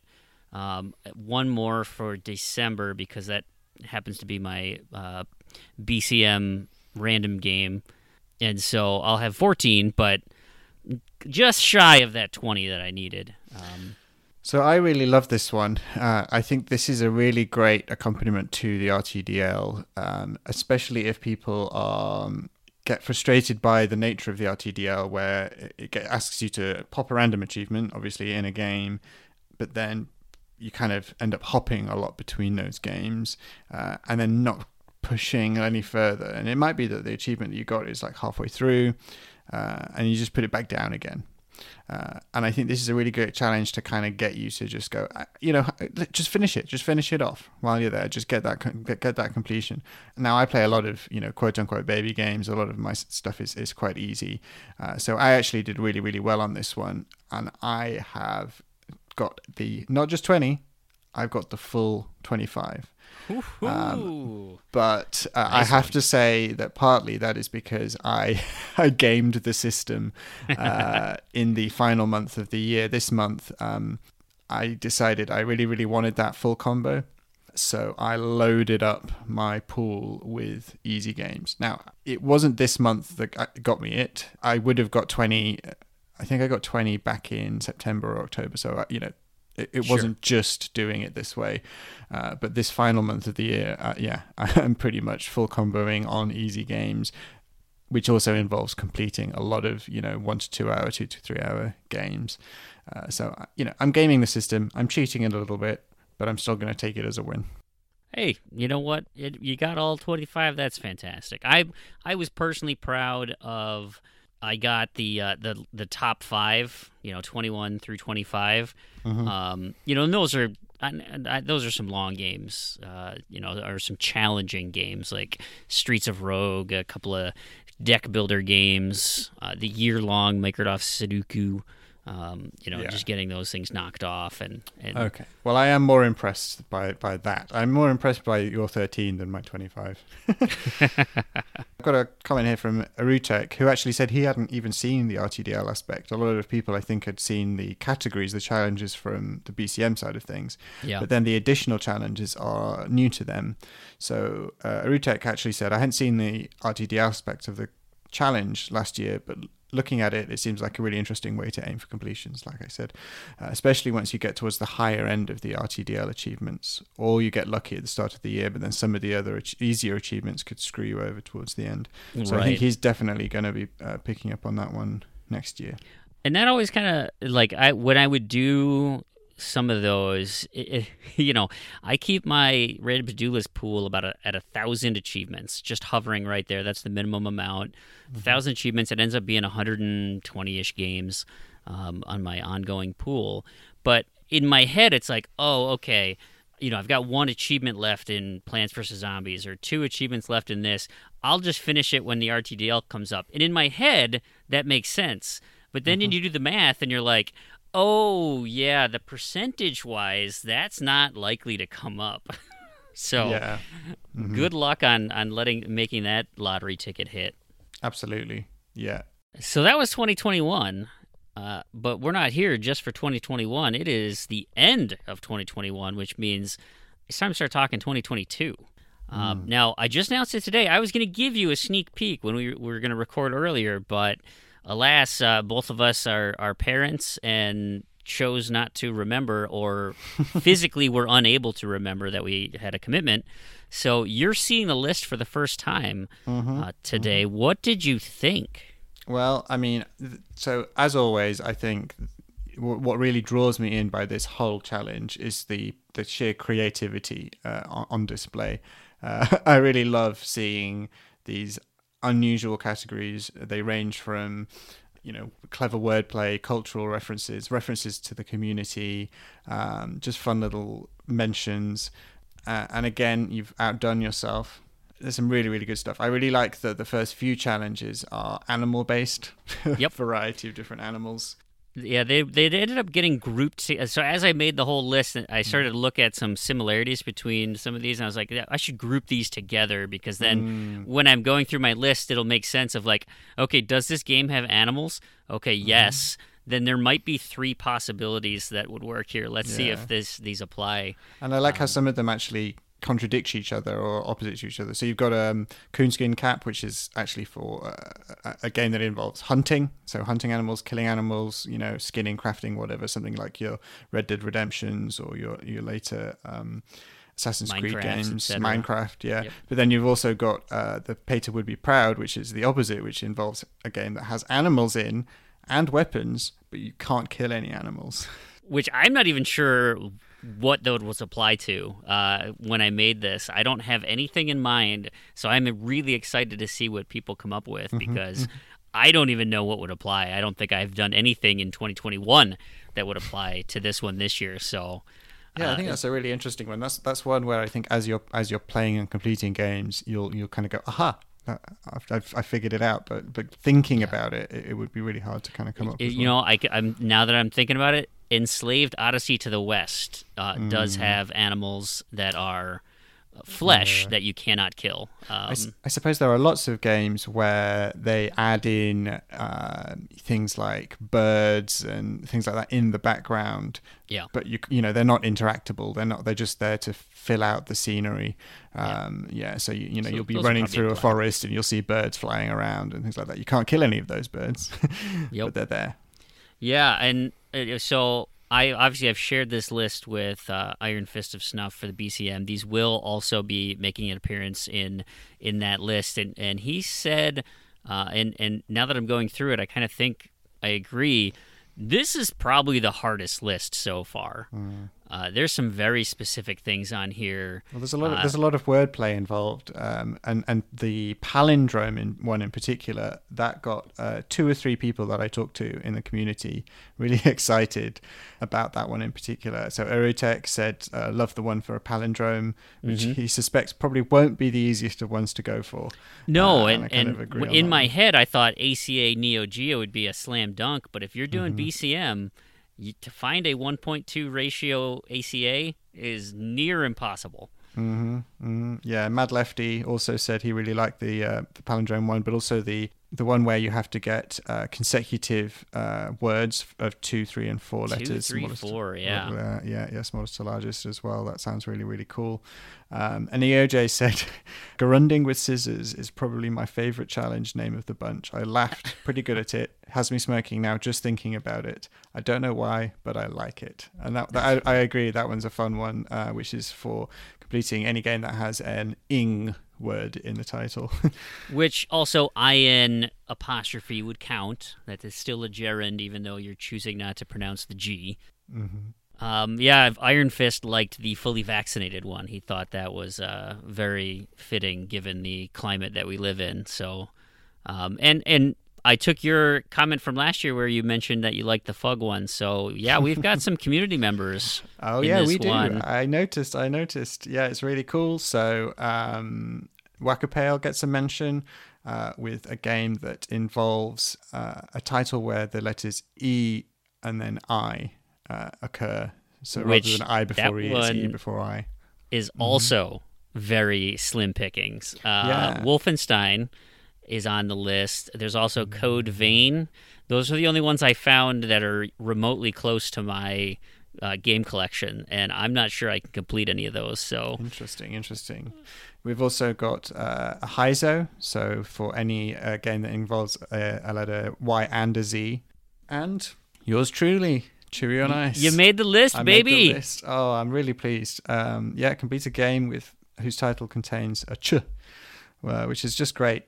one more for December because that happens to be my BCM random game, and so I'll have 14, but just shy of that 20 that I needed. So I really love this one. I think this is a really great accompaniment to the RTDL, especially if people get frustrated by the nature of the RTDL, where it asks you to pop a random achievement, obviously, in a game, but then you kind of end up hopping a lot between those games and then not pushing any further. And it might be that the achievement that you got is like halfway through and you just put it back down again. And I think this is a really great challenge to kind of get you to just go, you know, just finish it off while you're there. Just get that completion. Now I play a lot of, you know, quote unquote baby games. A lot of my stuff is quite easy. So I actually did really, really well on this one. And I have got the, not just 20, I've got the full 25. But nice. I have to say that partly that is because I gamed the system in the final month of the year. This month, I decided I really, really wanted that full combo. So I loaded up my pool with easy games. Now, it wasn't this month that got me it. I would have got 20. I think I got 20 back in September or October. So, you know, it wasn't just doing it this way, but this final month of the year, I'm pretty much full comboing on easy games, which also involves completing a lot of, you know, 1 to 2 hour, 2 to 3 hour games. So, you know, I'm gaming the system. I'm cheating it a little bit, but I'm still going to take it as a win. Hey, you know what? You got all 25. That's fantastic. I was personally proud of. I got the top five, you know, 21 through 25. Mm-hmm. You know, and those are some long games, you know, or some challenging games like Streets of Rogue, a couple of deck builder games, the year-long Microsoft Sudoku, just getting those things knocked off. And okay. Well, I am more impressed by that. I'm more impressed by your 13 than my 25. I've got a comment here from Arutek, who actually said he hadn't even seen the RTDL aspect. A lot of people, I think, had seen the categories, the challenges from the BCM side of things. Yeah. But then the additional challenges are new to them. So Arutek actually said, I hadn't seen the RTDL aspect of the challenge last year, but looking at it, it seems like a really interesting way to aim for completions, like I said, especially once you get towards the higher end of the RTDL achievements, or you get lucky at the start of the year, but then some of the other easier achievements could screw you over towards the end. So right. I think he's definitely going to be picking up on that one next year. And that always kind of, like, when I would do some of those, you know, I keep my rated to do list pool at 1,000 achievements, just hovering right there. That's the minimum amount. 1,000 achievements. It ends up being 120-ish games on my ongoing pool. But in my head, it's like, oh, okay, you know, I've got one achievement left in Plants vs. Zombies or 2 achievements left in this. I'll just finish it when the RTDL comes up. And in my head, that makes sense. But then you do the math and you're like, oh, yeah, the percentage-wise, that's not likely to come up. So yeah. Mm-hmm. Good luck on making that lottery ticket hit. Absolutely, yeah. So that was 2021, but we're not here just for 2021. It is the end of 2021, which means it's time to start talking 2022. Now, I just announced it today. I was going to give you a sneak peek when we were going to record earlier, but alas, both of us are parents and chose not to remember, or physically were unable to remember that we had a commitment. So you're seeing the list for the first time today. Mm-hmm. What did you think? Well, I mean, so as always, I think what really draws me in by this whole challenge is the sheer creativity on display. I really love seeing these unusual categories. They range from, you know, clever wordplay, cultural references to the community, just fun little mentions, and again, you've outdone yourself. There's some really, really good stuff. I really like that the first few challenges are animal based. Yep. Variety of different animals. Yeah, they ended up getting grouped. So as I made the whole list, I started to look at some similarities between some of these, and I was like, I should group these together, because then when I'm going through my list, it'll make sense of like, okay, does this game have animals? Okay, yes. Then there might be 3 possibilities that would work here. Let's see if these apply. And I like how some of them actually contradicts each other or opposite to each other. So you've got Coonskin Cap, which is actually for a game that involves hunting. So hunting animals, killing animals, you know, skinning, crafting, whatever. Something like your Red Dead Redemptions or your later Assassin's Creed games, Minecraft, yeah. Yep. But then you've also got the Pater Would Be Proud, which is the opposite, which involves a game that has animals in and weapons, but you can't kill any animals. Which I'm not even sure what that was applied to when I made this. I don't have anything in mind, so I'm really excited to see what people come up with, because I don't even know what would apply. I don't think I've done anything in 2021 that would apply to this one this year, so... Yeah, I think that's a really interesting one. That's one where I think as you're playing and completing games, you'll kind of go, aha, I figured it out. But thinking about it would be really hard to kind of come up with. You know, I'm now that I'm thinking about it, Enslaved Odyssey to the West does have animals that are flesh that you cannot kill. I suppose there are lots of games where they add in things like birds and things like that in the background. Yeah, but you know, they're not interactable. They're not. They're just there to fill out the scenery. So you know, you'll be running through a forest and you'll see birds flying around and things like that. You can't kill any of those birds, but they're there. Yeah, and so. I've shared this list with Iron Fist of Snuff for the BCM. These will also be making an appearance in that list. And he said, and now that I'm going through it, I kind of think I agree. This is probably the hardest list so far. Mm. There's some very specific things on here. Well, there's a lot of wordplay involved, and the palindrome one in particular that got 2 or 3 people that I talked to in the community really excited about that one in particular. So Erotech said, "Love the one for a palindrome," which he suspects probably won't be the easiest of ones to go for. No, and in my head I thought ACA Neo Geo would be a slam dunk, but if you're doing BCM. To find a 1.2 ratio ACA is near impossible. Yeah, Mad Lefty also said he really liked the palindrome one, but also the one where you have to get consecutive words of 2, 3, and 4 letters. 2, 3, 4, yeah. Yeah, smallest to largest as well. That sounds really, really cool. And EOJ said, Grunding with Scissors is probably my favorite challenge name of the bunch. I laughed, pretty good at it. Has me smirking now just thinking about it. I don't know why, but I like it. And that I agree, that one's a fun one, which is for completing any game that has an ing word in the title. Which also IN apostrophe would count. That is still a gerund, even though you're choosing not to pronounce the G. Iron Fist liked the fully vaccinated one. He thought that was very fitting given the climate that we live in. So, and I took your comment from last year where you mentioned that you liked the Fug one. So, yeah, we've got some community members. Oh, yeah, we do. One. I noticed. Yeah, it's really cool. So, Wakapale gets a mention with a game that involves a title where the letters E and then I occur. So, rather than I before E, it's E before I. Is also very slim pickings. Wolfenstein is on the list. There's also Code Vein. Those are the only ones I found that are remotely close to my game collection, and I'm not sure I can complete any of those. So interesting. We've also got a Haizo, so for any game that involves a letter Y and a Z. And yours truly, Cheerio Nice. You made the list, baby. Made the list. Oh, I'm really pleased. Complete a game with whose title contains a ch, which is just great.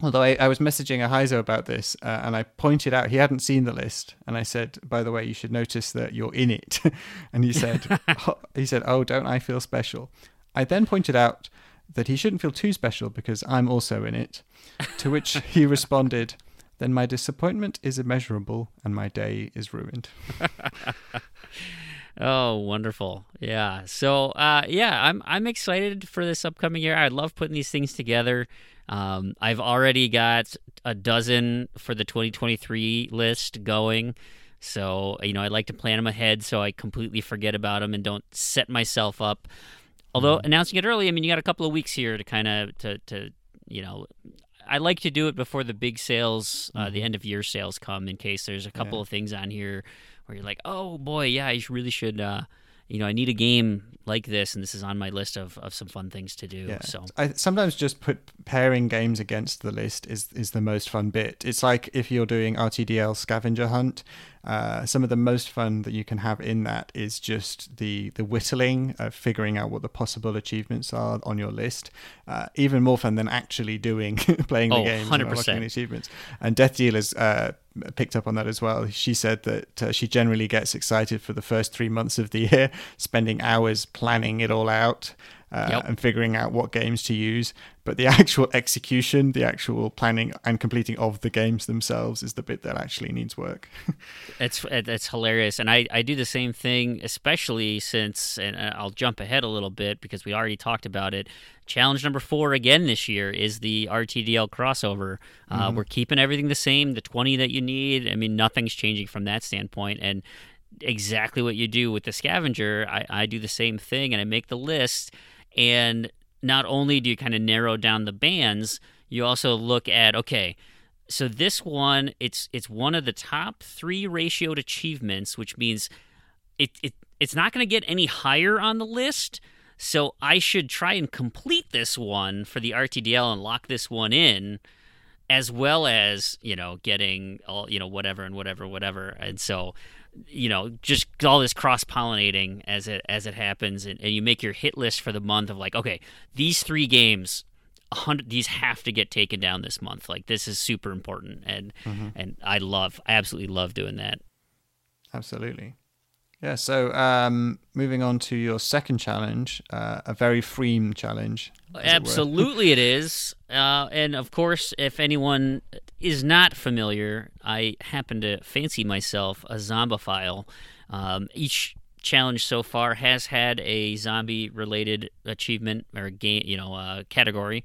Although I was messaging Ahizo about this, and I pointed out he hadn't seen the list, and I said, "By the way, you should notice that you're in it." And he said, "Oh, don't I feel special?" I then pointed out that he shouldn't feel too special because I'm also in it. To which he responded, "Then my disappointment is immeasurable, and my day is ruined." Oh, wonderful! Yeah. So, I'm excited for this upcoming year. I love putting these things together. I've already got a dozen for the 2023 list going, so you know I like to plan them ahead so I completely forget about them and don't set myself up. Although announcing it early, I mean you got a couple of weeks here to kind of to you know. I like to do it before the big sales, the end of year sales come in case there's a couple of things on here where you're like, oh boy, yeah, you really should you know, I need a game like this, and this is on my list of some fun things to do. Yeah. So I sometimes just put pairing games against the list is the most fun bit. It's like if you're doing RTDL scavenger hunt, some of the most fun that you can have in that is just the whittling of figuring out what the possible achievements are on your list. Even more fun than actually doing playing the game and unlocking the achievements. And Death Dealer's picked up on that as well. She said that she generally gets excited for the first 3 months of the year, spending hours planning it all out and figuring out what games to use. But the actual execution, the actual planning and completing of the games themselves is the bit that actually needs work. It's hilarious. And I do the same thing, especially since, and I'll jump ahead a little bit because we already talked about it, challenge number 4 again this year is the RTDL crossover. We're keeping everything the same, the 20 that you need. I mean, nothing's changing from that standpoint. And exactly what you do with the scavenger, I do the same thing, and I make the list. And not only do you kind of narrow down the bands, you also look at, okay, so this one, it's one of the top 3 ratioed achievements, which means it's not going to get any higher on the list. So I should try and complete this one for the RTDL and lock this one in, as well as, you know, getting all, you know, whatever. And so, you know, just all this cross-pollinating as it happens, and you make your hit list for the month of like, okay, these 3 games, 100, these have to get taken down this month. Like, this is super important, and I absolutely love doing that. Absolutely. Yeah, so moving on to your second challenge, a very freem challenge. Absolutely it is. And, of course, if anyone is not familiar, I happen to fancy myself a zombophile. Each challenge so far has had a zombie-related achievement or game, you know, category,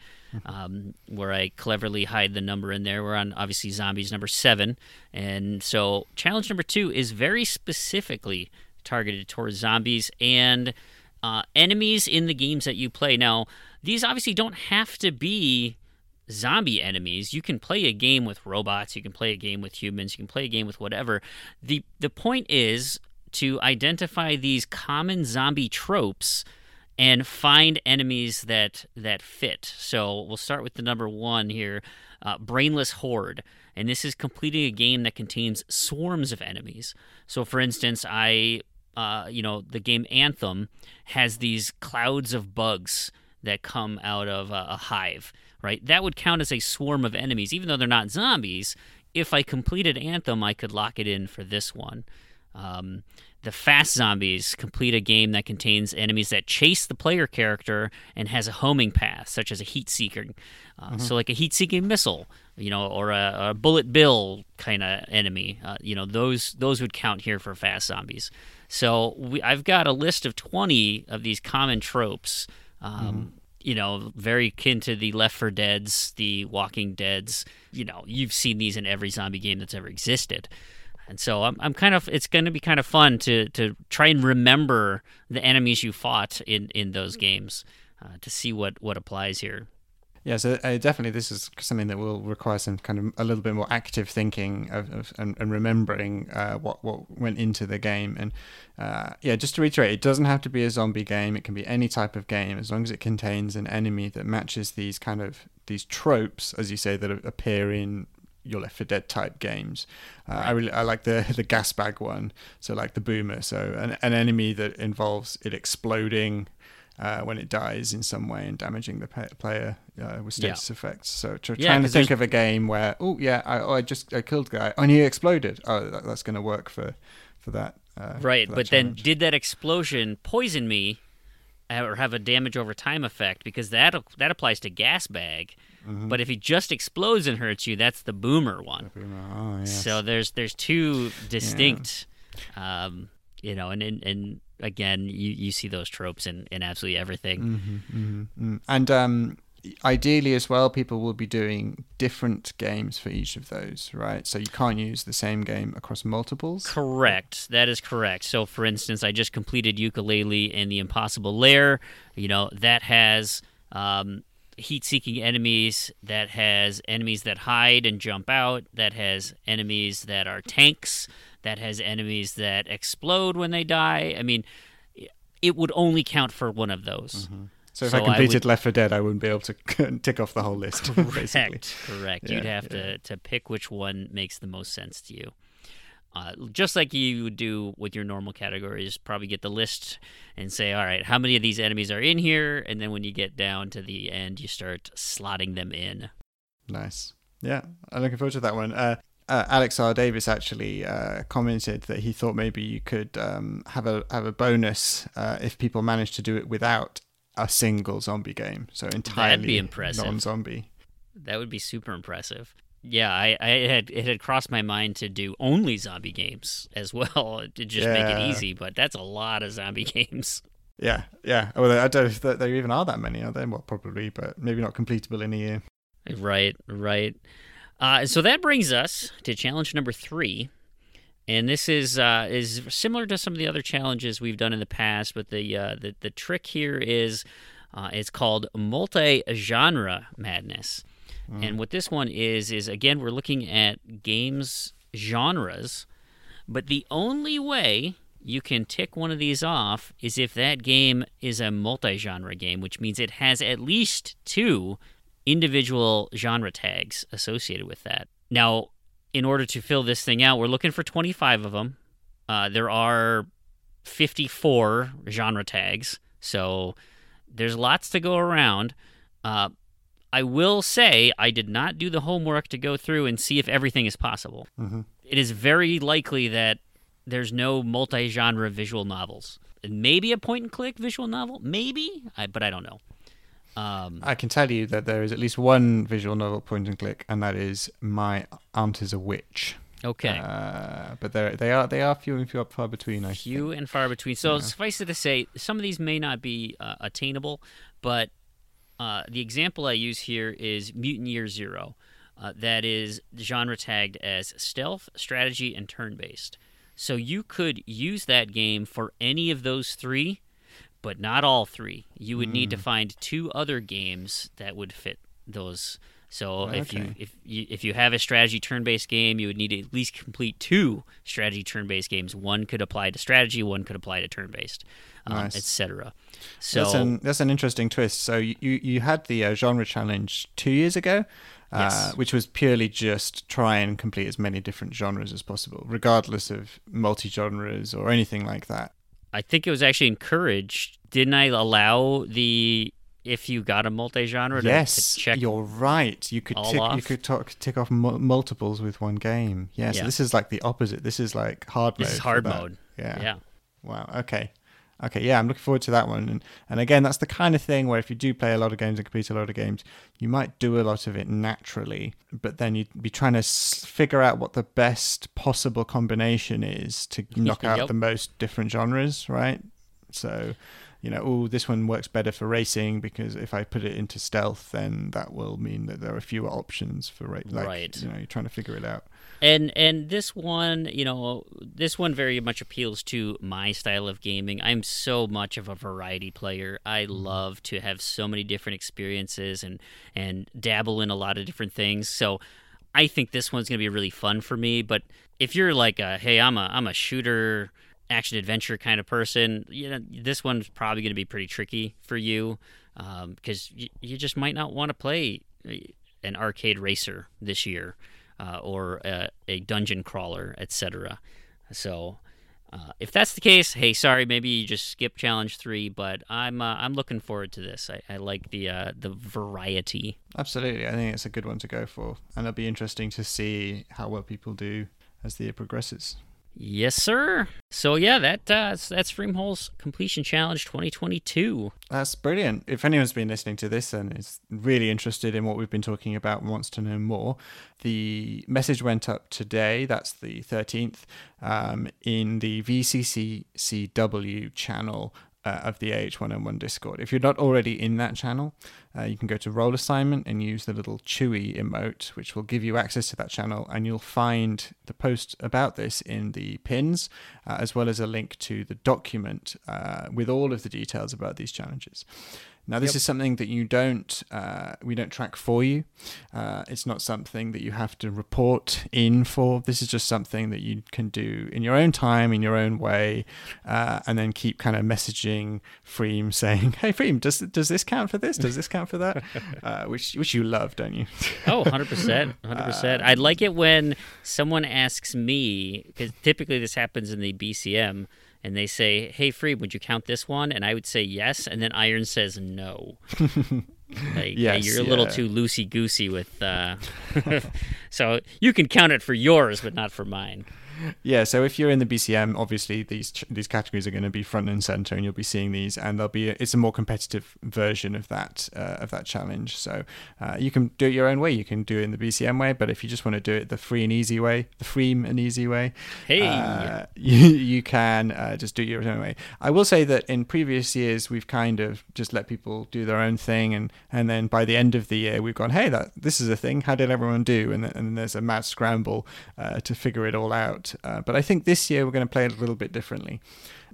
where I cleverly hide the number in there. We're on obviously zombies number 7, and so challenge number 2 is very specifically targeted towards zombies and enemies in the games that you play. Now, these obviously don't have to be zombie enemies. You can play a game with robots. You can play a game with humans. You can play a game with whatever. The point is to identify these common zombie tropes and find enemies that fit. So we'll start with the number 1 here, Brainless Horde. And this is completing a game that contains swarms of enemies. So for instance, the game Anthem has these clouds of bugs that come out of a hive, right? That would count as a swarm of enemies, even though they're not zombies. If I completed Anthem, I could lock it in for this one. The Fast Zombies complete a game that contains enemies that chase the player character and has a homing path, such as a heat-seeking. So like a heat-seeking missile, you know, or a bullet bill kind of enemy. You know, those would count here for Fast Zombies. So I've got a list of 20 of these common tropes, you know, very kin to the Left 4 Deads, the Walking Deads. You know, you've seen these in every zombie game that's ever existed. And so I'm kind of, it's going to be kind of fun to try and remember the enemies you fought in those games to see what applies here. Yeah, so definitely this is something that will require some kind of a little bit more active thinking and remembering what went into the game. And just to reiterate, it doesn't have to be a zombie game. It can be any type of game as long as it contains an enemy that matches these kind of these tropes, as you say, that appear in your Left 4 Dead type games. I like the gas bag one, so like the boomer. So an enemy that involves it exploding when it dies in some way and damaging the player with status effects. So trying to think of a game where I killed the guy and he exploded. That's going to work for that. For that but challenge. Then did that explosion poison me or have a damage over time effect? Because that applies to gas bag. Mm-hmm. But if he just explodes and hurts you, that's the boomer one. The boomer. Oh, yes. So there's 2 distinct, you know, and again, you see those tropes in absolutely everything. Mm-hmm, mm-hmm. And ideally as well, people will be doing different games for each of those, right? So you can't use the same game across multiples? Correct. That is correct. So for instance, I just completed Yooka-Laylee and the Impossible Lair. You know, that has... heat-seeking enemies, that has enemies that hide and jump out, that has enemies that are tanks, that has enemies that explode when they die. I mean, it would only count for one of those. Mm-hmm. So if I completed Left 4 Dead, I wouldn't be able to tick off the whole list. Correct. Yeah, you'd have to pick which one makes the most sense to you. Just like you would do with your normal categories, probably get the list and say, all right, how many of these enemies are in here? And then when you get down to the end, you start slotting them in. Nice. Yeah, I'm looking forward to that one. Alex R. Davis actually commented that he thought maybe you could have a bonus if people managed to do it without a single zombie game. So entirely non-zombie. That would be super impressive. Yeah, it had crossed my mind to do only zombie games as well to just make it easy, but that's a lot of zombie games. Yeah. Well, I don't know if there even are that many, are there? Well, probably, but maybe not completable in a year. Right. So that brings us to challenge number 3, and this is similar to some of the other challenges we've done in the past, but the trick here is it's called multi-genre madness. Mm. And what this one is again, we're looking at games genres, but the only way you can tick one of these off is if that game is a multi-genre game, which means it has at least 2 individual genre tags associated with that. Now, in order to fill this thing out, we're looking for 25 of them. There are 54 genre tags, so there's lots to go around. I will say I did not do the homework to go through and see if everything is possible. Mm-hmm. It is very likely that there's no multi-genre visual novels. Maybe a point-and-click visual novel, maybe, but I don't know. I can tell you that there is at least one visual novel point and click, and that is My Aunt is a Witch. Okay. But they are few and far between, I think. Few and far between. So suffice it to say, some of these may not be attainable, but the example I use here is Mutant Year Zero. That is genre tagged as stealth, strategy, and turn-based. So you could use that game for any of those 3, but not all 3. You would need to find 2 other games that would fit those. So if you have a strategy turn-based game, you would need to at least complete 2 strategy turn-based games. One could apply to strategy, one could apply to turn-based, nice. Etc. So that's an interesting twist. So you had the genre challenge 2 years ago, yes. Which was purely just try and complete as many different genres as possible, regardless of multi-genres or anything like that. I think it was actually encouraged. Didn't I allow if you got a multi-genre to check? Yes, you're right. You could tick off multiples with one game. Yeah. So this is like the opposite. This is like hard mode. This is hard mode. Yeah. Wow. Okay. Yeah, I'm looking forward to that one. And again, that's the kind of thing where if you do play a lot of games and compete a lot of games, you might do a lot of it naturally, but then you'd be trying to figure out what the best possible combination is to knock out the most different genres, right? So, this one works better for racing because if I put it into stealth, then that will mean that there are fewer options for racing. Right. You're trying to figure it out. And this one very much appeals to my style of gaming. I'm so much of a variety player. I love to have so many different experiences and dabble in a lot of different things. So I think this one's going to be really fun for me. But if you're like, I'm a shooter, action adventure kind of person, this one's probably going to be pretty tricky for you because you just might not want to play an arcade racer this year. Or a dungeon crawler, etc. So, if that's the case, hey, sorry, maybe you just skip challenge 3. But I'm looking forward to this. I like the variety. Absolutely, I think it's a good one to go for, and it'll be interesting to see how well people do as the year progresses. Yes, sir. So yeah, that's Freemhol's Completion Challenge 2022. That's brilliant. If anyone's been listening to this and is really interested in what we've been talking about and wants to know more, the message went up today. That's the 13th in the VCCCW channel of the AH101 Discord. If you're not already in that channel, you can go to Role Assignment and use the little Chewie emote, which will give you access to that channel, and you'll find the post about this in the pins, as well as a link to the document with all of the details about these challenges. Now, this is something that you don't, we don't track for you. It's not something that you have to report in for. This is just something that you can do in your own time, in your own way, and then keep kind of messaging Freem saying, hey, Freem, does this count for this? Does this count for that? Which you love, don't you? Oh, 100%. 100%. I like it when someone asks me, because typically this happens in the BCM, and they say, hey, Free, would you count this one? And I would say yes, and then Iron says no. Like, yes, you're a little too loosey-goosey with... So you can count it for yours, but not for mine. Yeah, so if you're in the BCM, obviously these categories are going to be front and center, and you'll be seeing these, and there'll be it's a more competitive version of that challenge. So you can do it your own way. You can do it in the BCM way, but if you just want to do it the free and easy way, the Freem and easy way, you can just do it your own way. I will say that in previous years, we've kind of just let people do their own thing, and then by the end of the year, we've gone, hey, this is a thing. How did everyone do? And there's a mad scramble to figure it all out. But I think this year we're going to play it a little bit differently.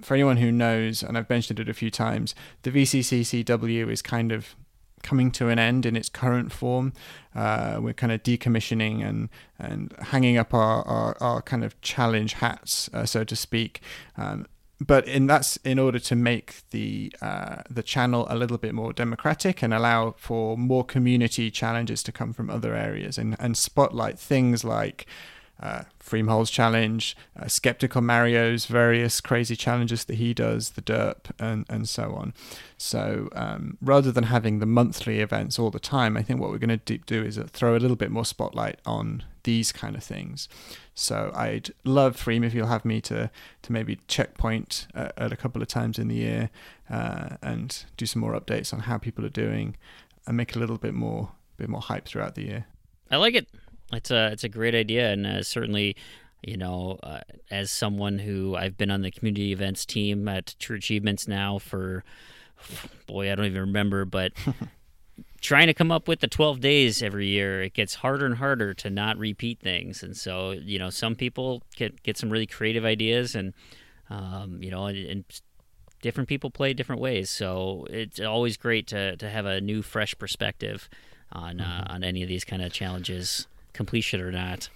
For anyone who knows, and I've mentioned it a few times, the VCCCW is kind of coming to an end in its current form. We're kind of decommissioning and hanging up our kind of challenge hats, so to speak. But that's in order to make the channel a little bit more democratic and allow for more community challenges to come from other areas and spotlight things like Freemhold's challenge, Skeptical Mario's various crazy challenges that he does, the derp, and so on. So rather than having the monthly events all the time, I think what we're going to do is throw a little bit more spotlight on these kind of things. So I'd love, Freem, if you'll have me to maybe checkpoint at a couple of times in the year and do some more updates on how people are doing and make a little bit more hype throughout the year. I like it. It's a great idea, and certainly, you know, as someone who I've been on the community events team at True Achievements now for, boy, I don't even remember, but trying to come up with the 12 days every year, it gets harder and harder to not repeat things. And so, you know, some people get some really creative ideas, and, you know, and different people play different ways. So it's always great to have a new, fresh perspective on any of these kind of challenges. Completion or not.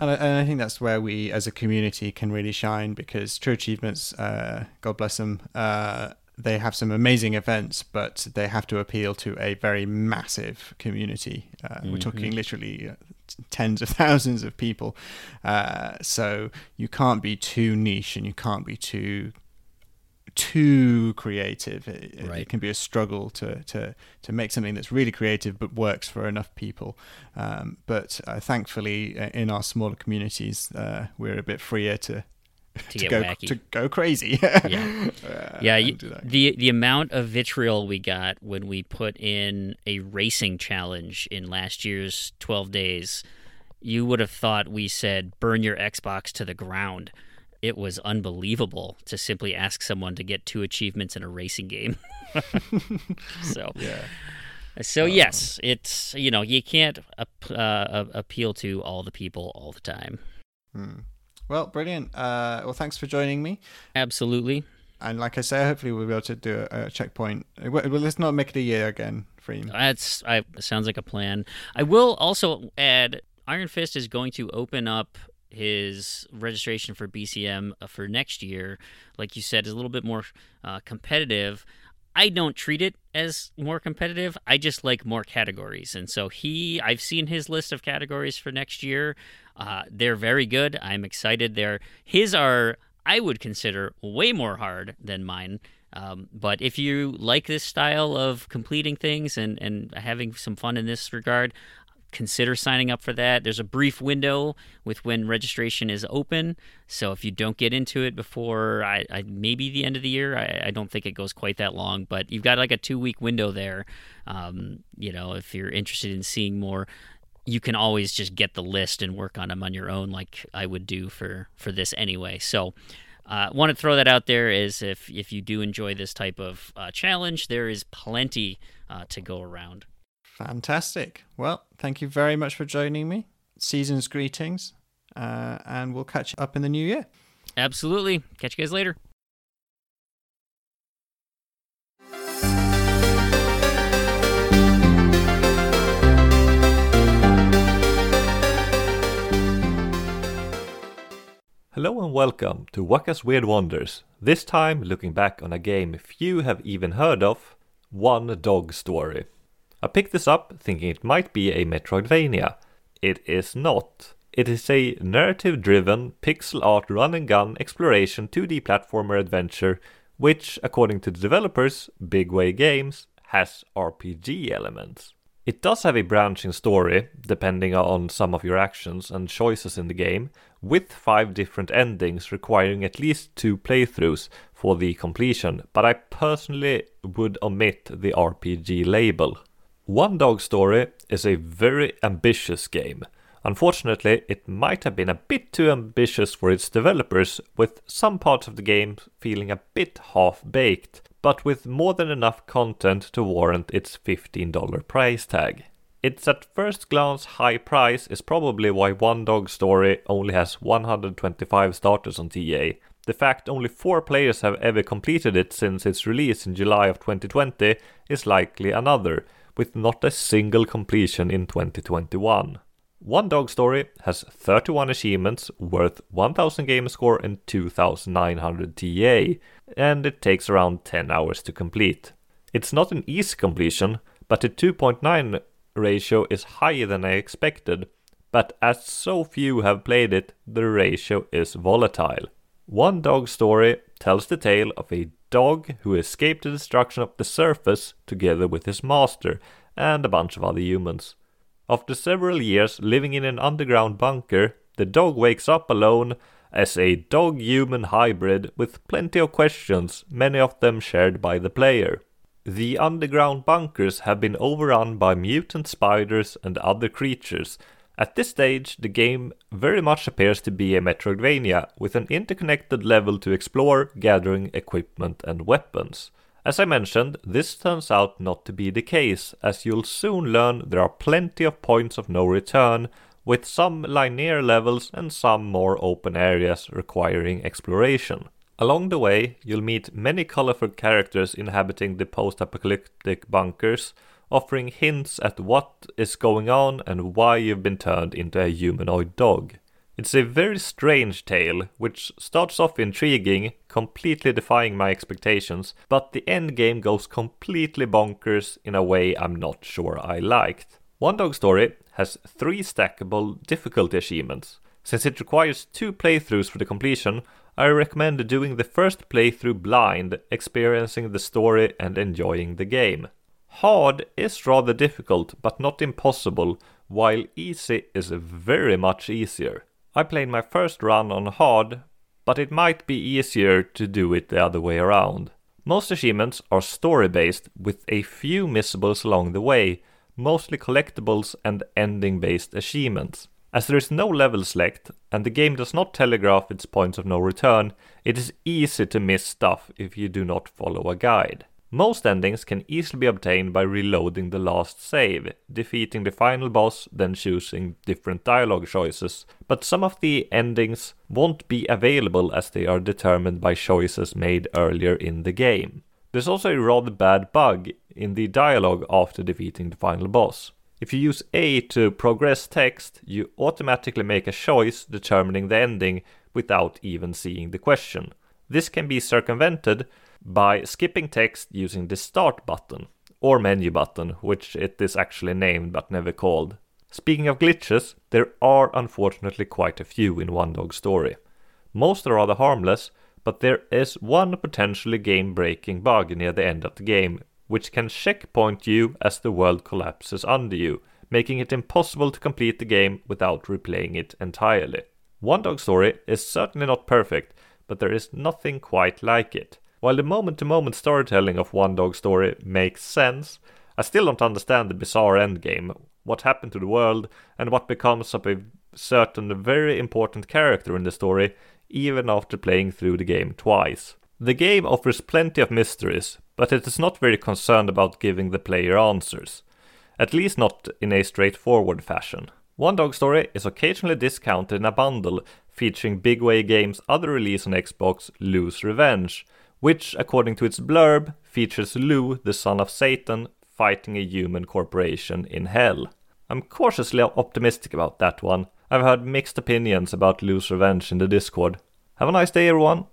And I think that's where we as a community can really shine, because True Achievements, God bless them, they have some amazing events, but they have to appeal to a very massive community. We're talking literally tens of thousands of people. So you can't be too niche and you can't be too creative. It can be a struggle to make something that's really creative but works for enough people, but thankfully in our smaller communities we're a bit freer to go crazy. The amount of vitriol we got when we put in a racing challenge in last year's 12 days, you would have thought we said burn your Xbox to the ground. It was unbelievable to simply ask someone to get 2 achievements in a racing game. Yes, it's, you know, you can't appeal to all the people all the time. Well, brilliant. Well, thanks for joining me. Absolutely. And like I say, hopefully we'll be able to do a checkpoint. Well, let's not make it a year again, Freem. That sounds like a plan. I will also add, Iron Fist is going to open up his registration for BCM for next year, like you said, is a little bit more competitive. I don't treat it as more competitive. I just like more categories. And so I've seen his list of categories for next year. They're very good. I'm excited. His are, I would consider, way more hard than mine. But if you like this style of completing things and having some fun in this regard, consider signing up for that. There's a brief window with when registration is open, so if you don't get into it before maybe the end of the year, I don't think it goes quite that long, but you've got like a 2-week window there. You know, if you're interested in seeing more, you can always just get the list and work on them on your own, like I would do for this anyway. So want to throw that out there, is if you do enjoy this type of challenge, there is plenty to go around. Fantastic. Well, thank you very much for joining me. Season's greetings, and we'll catch up in the new year. Absolutely. Catch you guys later. Hello and welcome to Waka's Weird Wonders, this time looking back on a game few have even heard of, One Dog Story. I picked this up thinking it might be a Metroidvania. It is not. It is a narrative-driven, pixel art run-and-gun exploration 2D platformer adventure, which, according to the developers, Big Way Games, has RPG elements. It does have a branching story, depending on some of your actions and choices in the game, with 5 different endings requiring at least 2 playthroughs for the completion, but I personally would omit the RPG label. One Dog Story is a very ambitious game. Unfortunately, it might have been a bit too ambitious for its developers, with some parts of the game feeling a bit half-baked, but with more than enough content to warrant its $15 price tag. Its at first glance high price is probably why One Dog Story only has 125 starters on TA. The fact only 4 players have ever completed it since its release in July of 2020 is likely another, with not a single completion in 2021. One Dog Story has 31 achievements worth 1000 game score and 2900 TA, and it takes around 10 hours to complete. It's not an easy completion, but the 2.9 ratio is higher than I expected, but as so few have played it, the ratio is volatile. One Dog Story tells the tale of a dog who escaped the destruction of the surface together with his master and a bunch of other humans. After several years living in an underground bunker, the dog wakes up alone as a dog-human hybrid with plenty of questions, many of them shared by the player. The underground bunkers have been overrun by mutant spiders and other creatures. At this stage, the game very much appears to be a Metroidvania, with an interconnected level to explore, gathering equipment and weapons. As I mentioned, this turns out not to be the case, as you'll soon learn there are plenty of points of no return, with some linear levels and some more open areas requiring exploration. Along the way, you'll meet many colorful characters inhabiting the post-apocalyptic bunkers, offering hints at what is going on and why you've been turned into a humanoid dog. It's a very strange tale, which starts off intriguing, completely defying my expectations, but the endgame goes completely bonkers in a way I'm not sure I liked. One Dog Story has 3 stackable difficulty achievements. Since it requires 2 playthroughs for the completion, I recommend doing the first playthrough blind, experiencing the story and enjoying the game. Hard is rather difficult, but not impossible, while easy is very much easier. I played my first run on hard, but it might be easier to do it the other way around. Most achievements are story-based, with a few missables along the way, mostly collectibles and ending-based achievements. As there is no level select, and the game does not telegraph its points of no return, it is easy to miss stuff if you do not follow a guide. Most endings can easily be obtained by reloading the last save, defeating the final boss, then choosing different dialogue choices, but some of the endings won't be available as they are determined by choices made earlier in the game. There's also a rather bad bug in the dialogue after defeating the final boss. If you use A to progress text, you automatically make a choice determining the ending without even seeing the question. This can be circumvented by skipping text using the start button, or menu button, which it is actually named but never called. Speaking of glitches, there are unfortunately quite a few in One Dog Story. Most are rather harmless, but there is one potentially game-breaking bug near the end of the game, which can checkpoint you as the world collapses under you, making it impossible to complete the game without replaying it entirely. One Dog Story is certainly not perfect, but there is nothing quite like it. While the moment-to-moment storytelling of One Dog Story makes sense, I still don't understand the bizarre endgame, what happened to the world, and what becomes of a certain very important character in the story, even after playing through the game twice. The game offers plenty of mysteries, but it is not very concerned about giving the player answers, at least not in a straightforward fashion. One Dog Story is occasionally discounted in a bundle featuring Big Way Games' other release on Xbox, Lou's Revenge, which, according to its blurb, features Lou, the son of Satan, fighting a human corporation in hell. I'm cautiously optimistic about that one. I've had mixed opinions about Lou's revenge in the Discord. Have a nice day, everyone!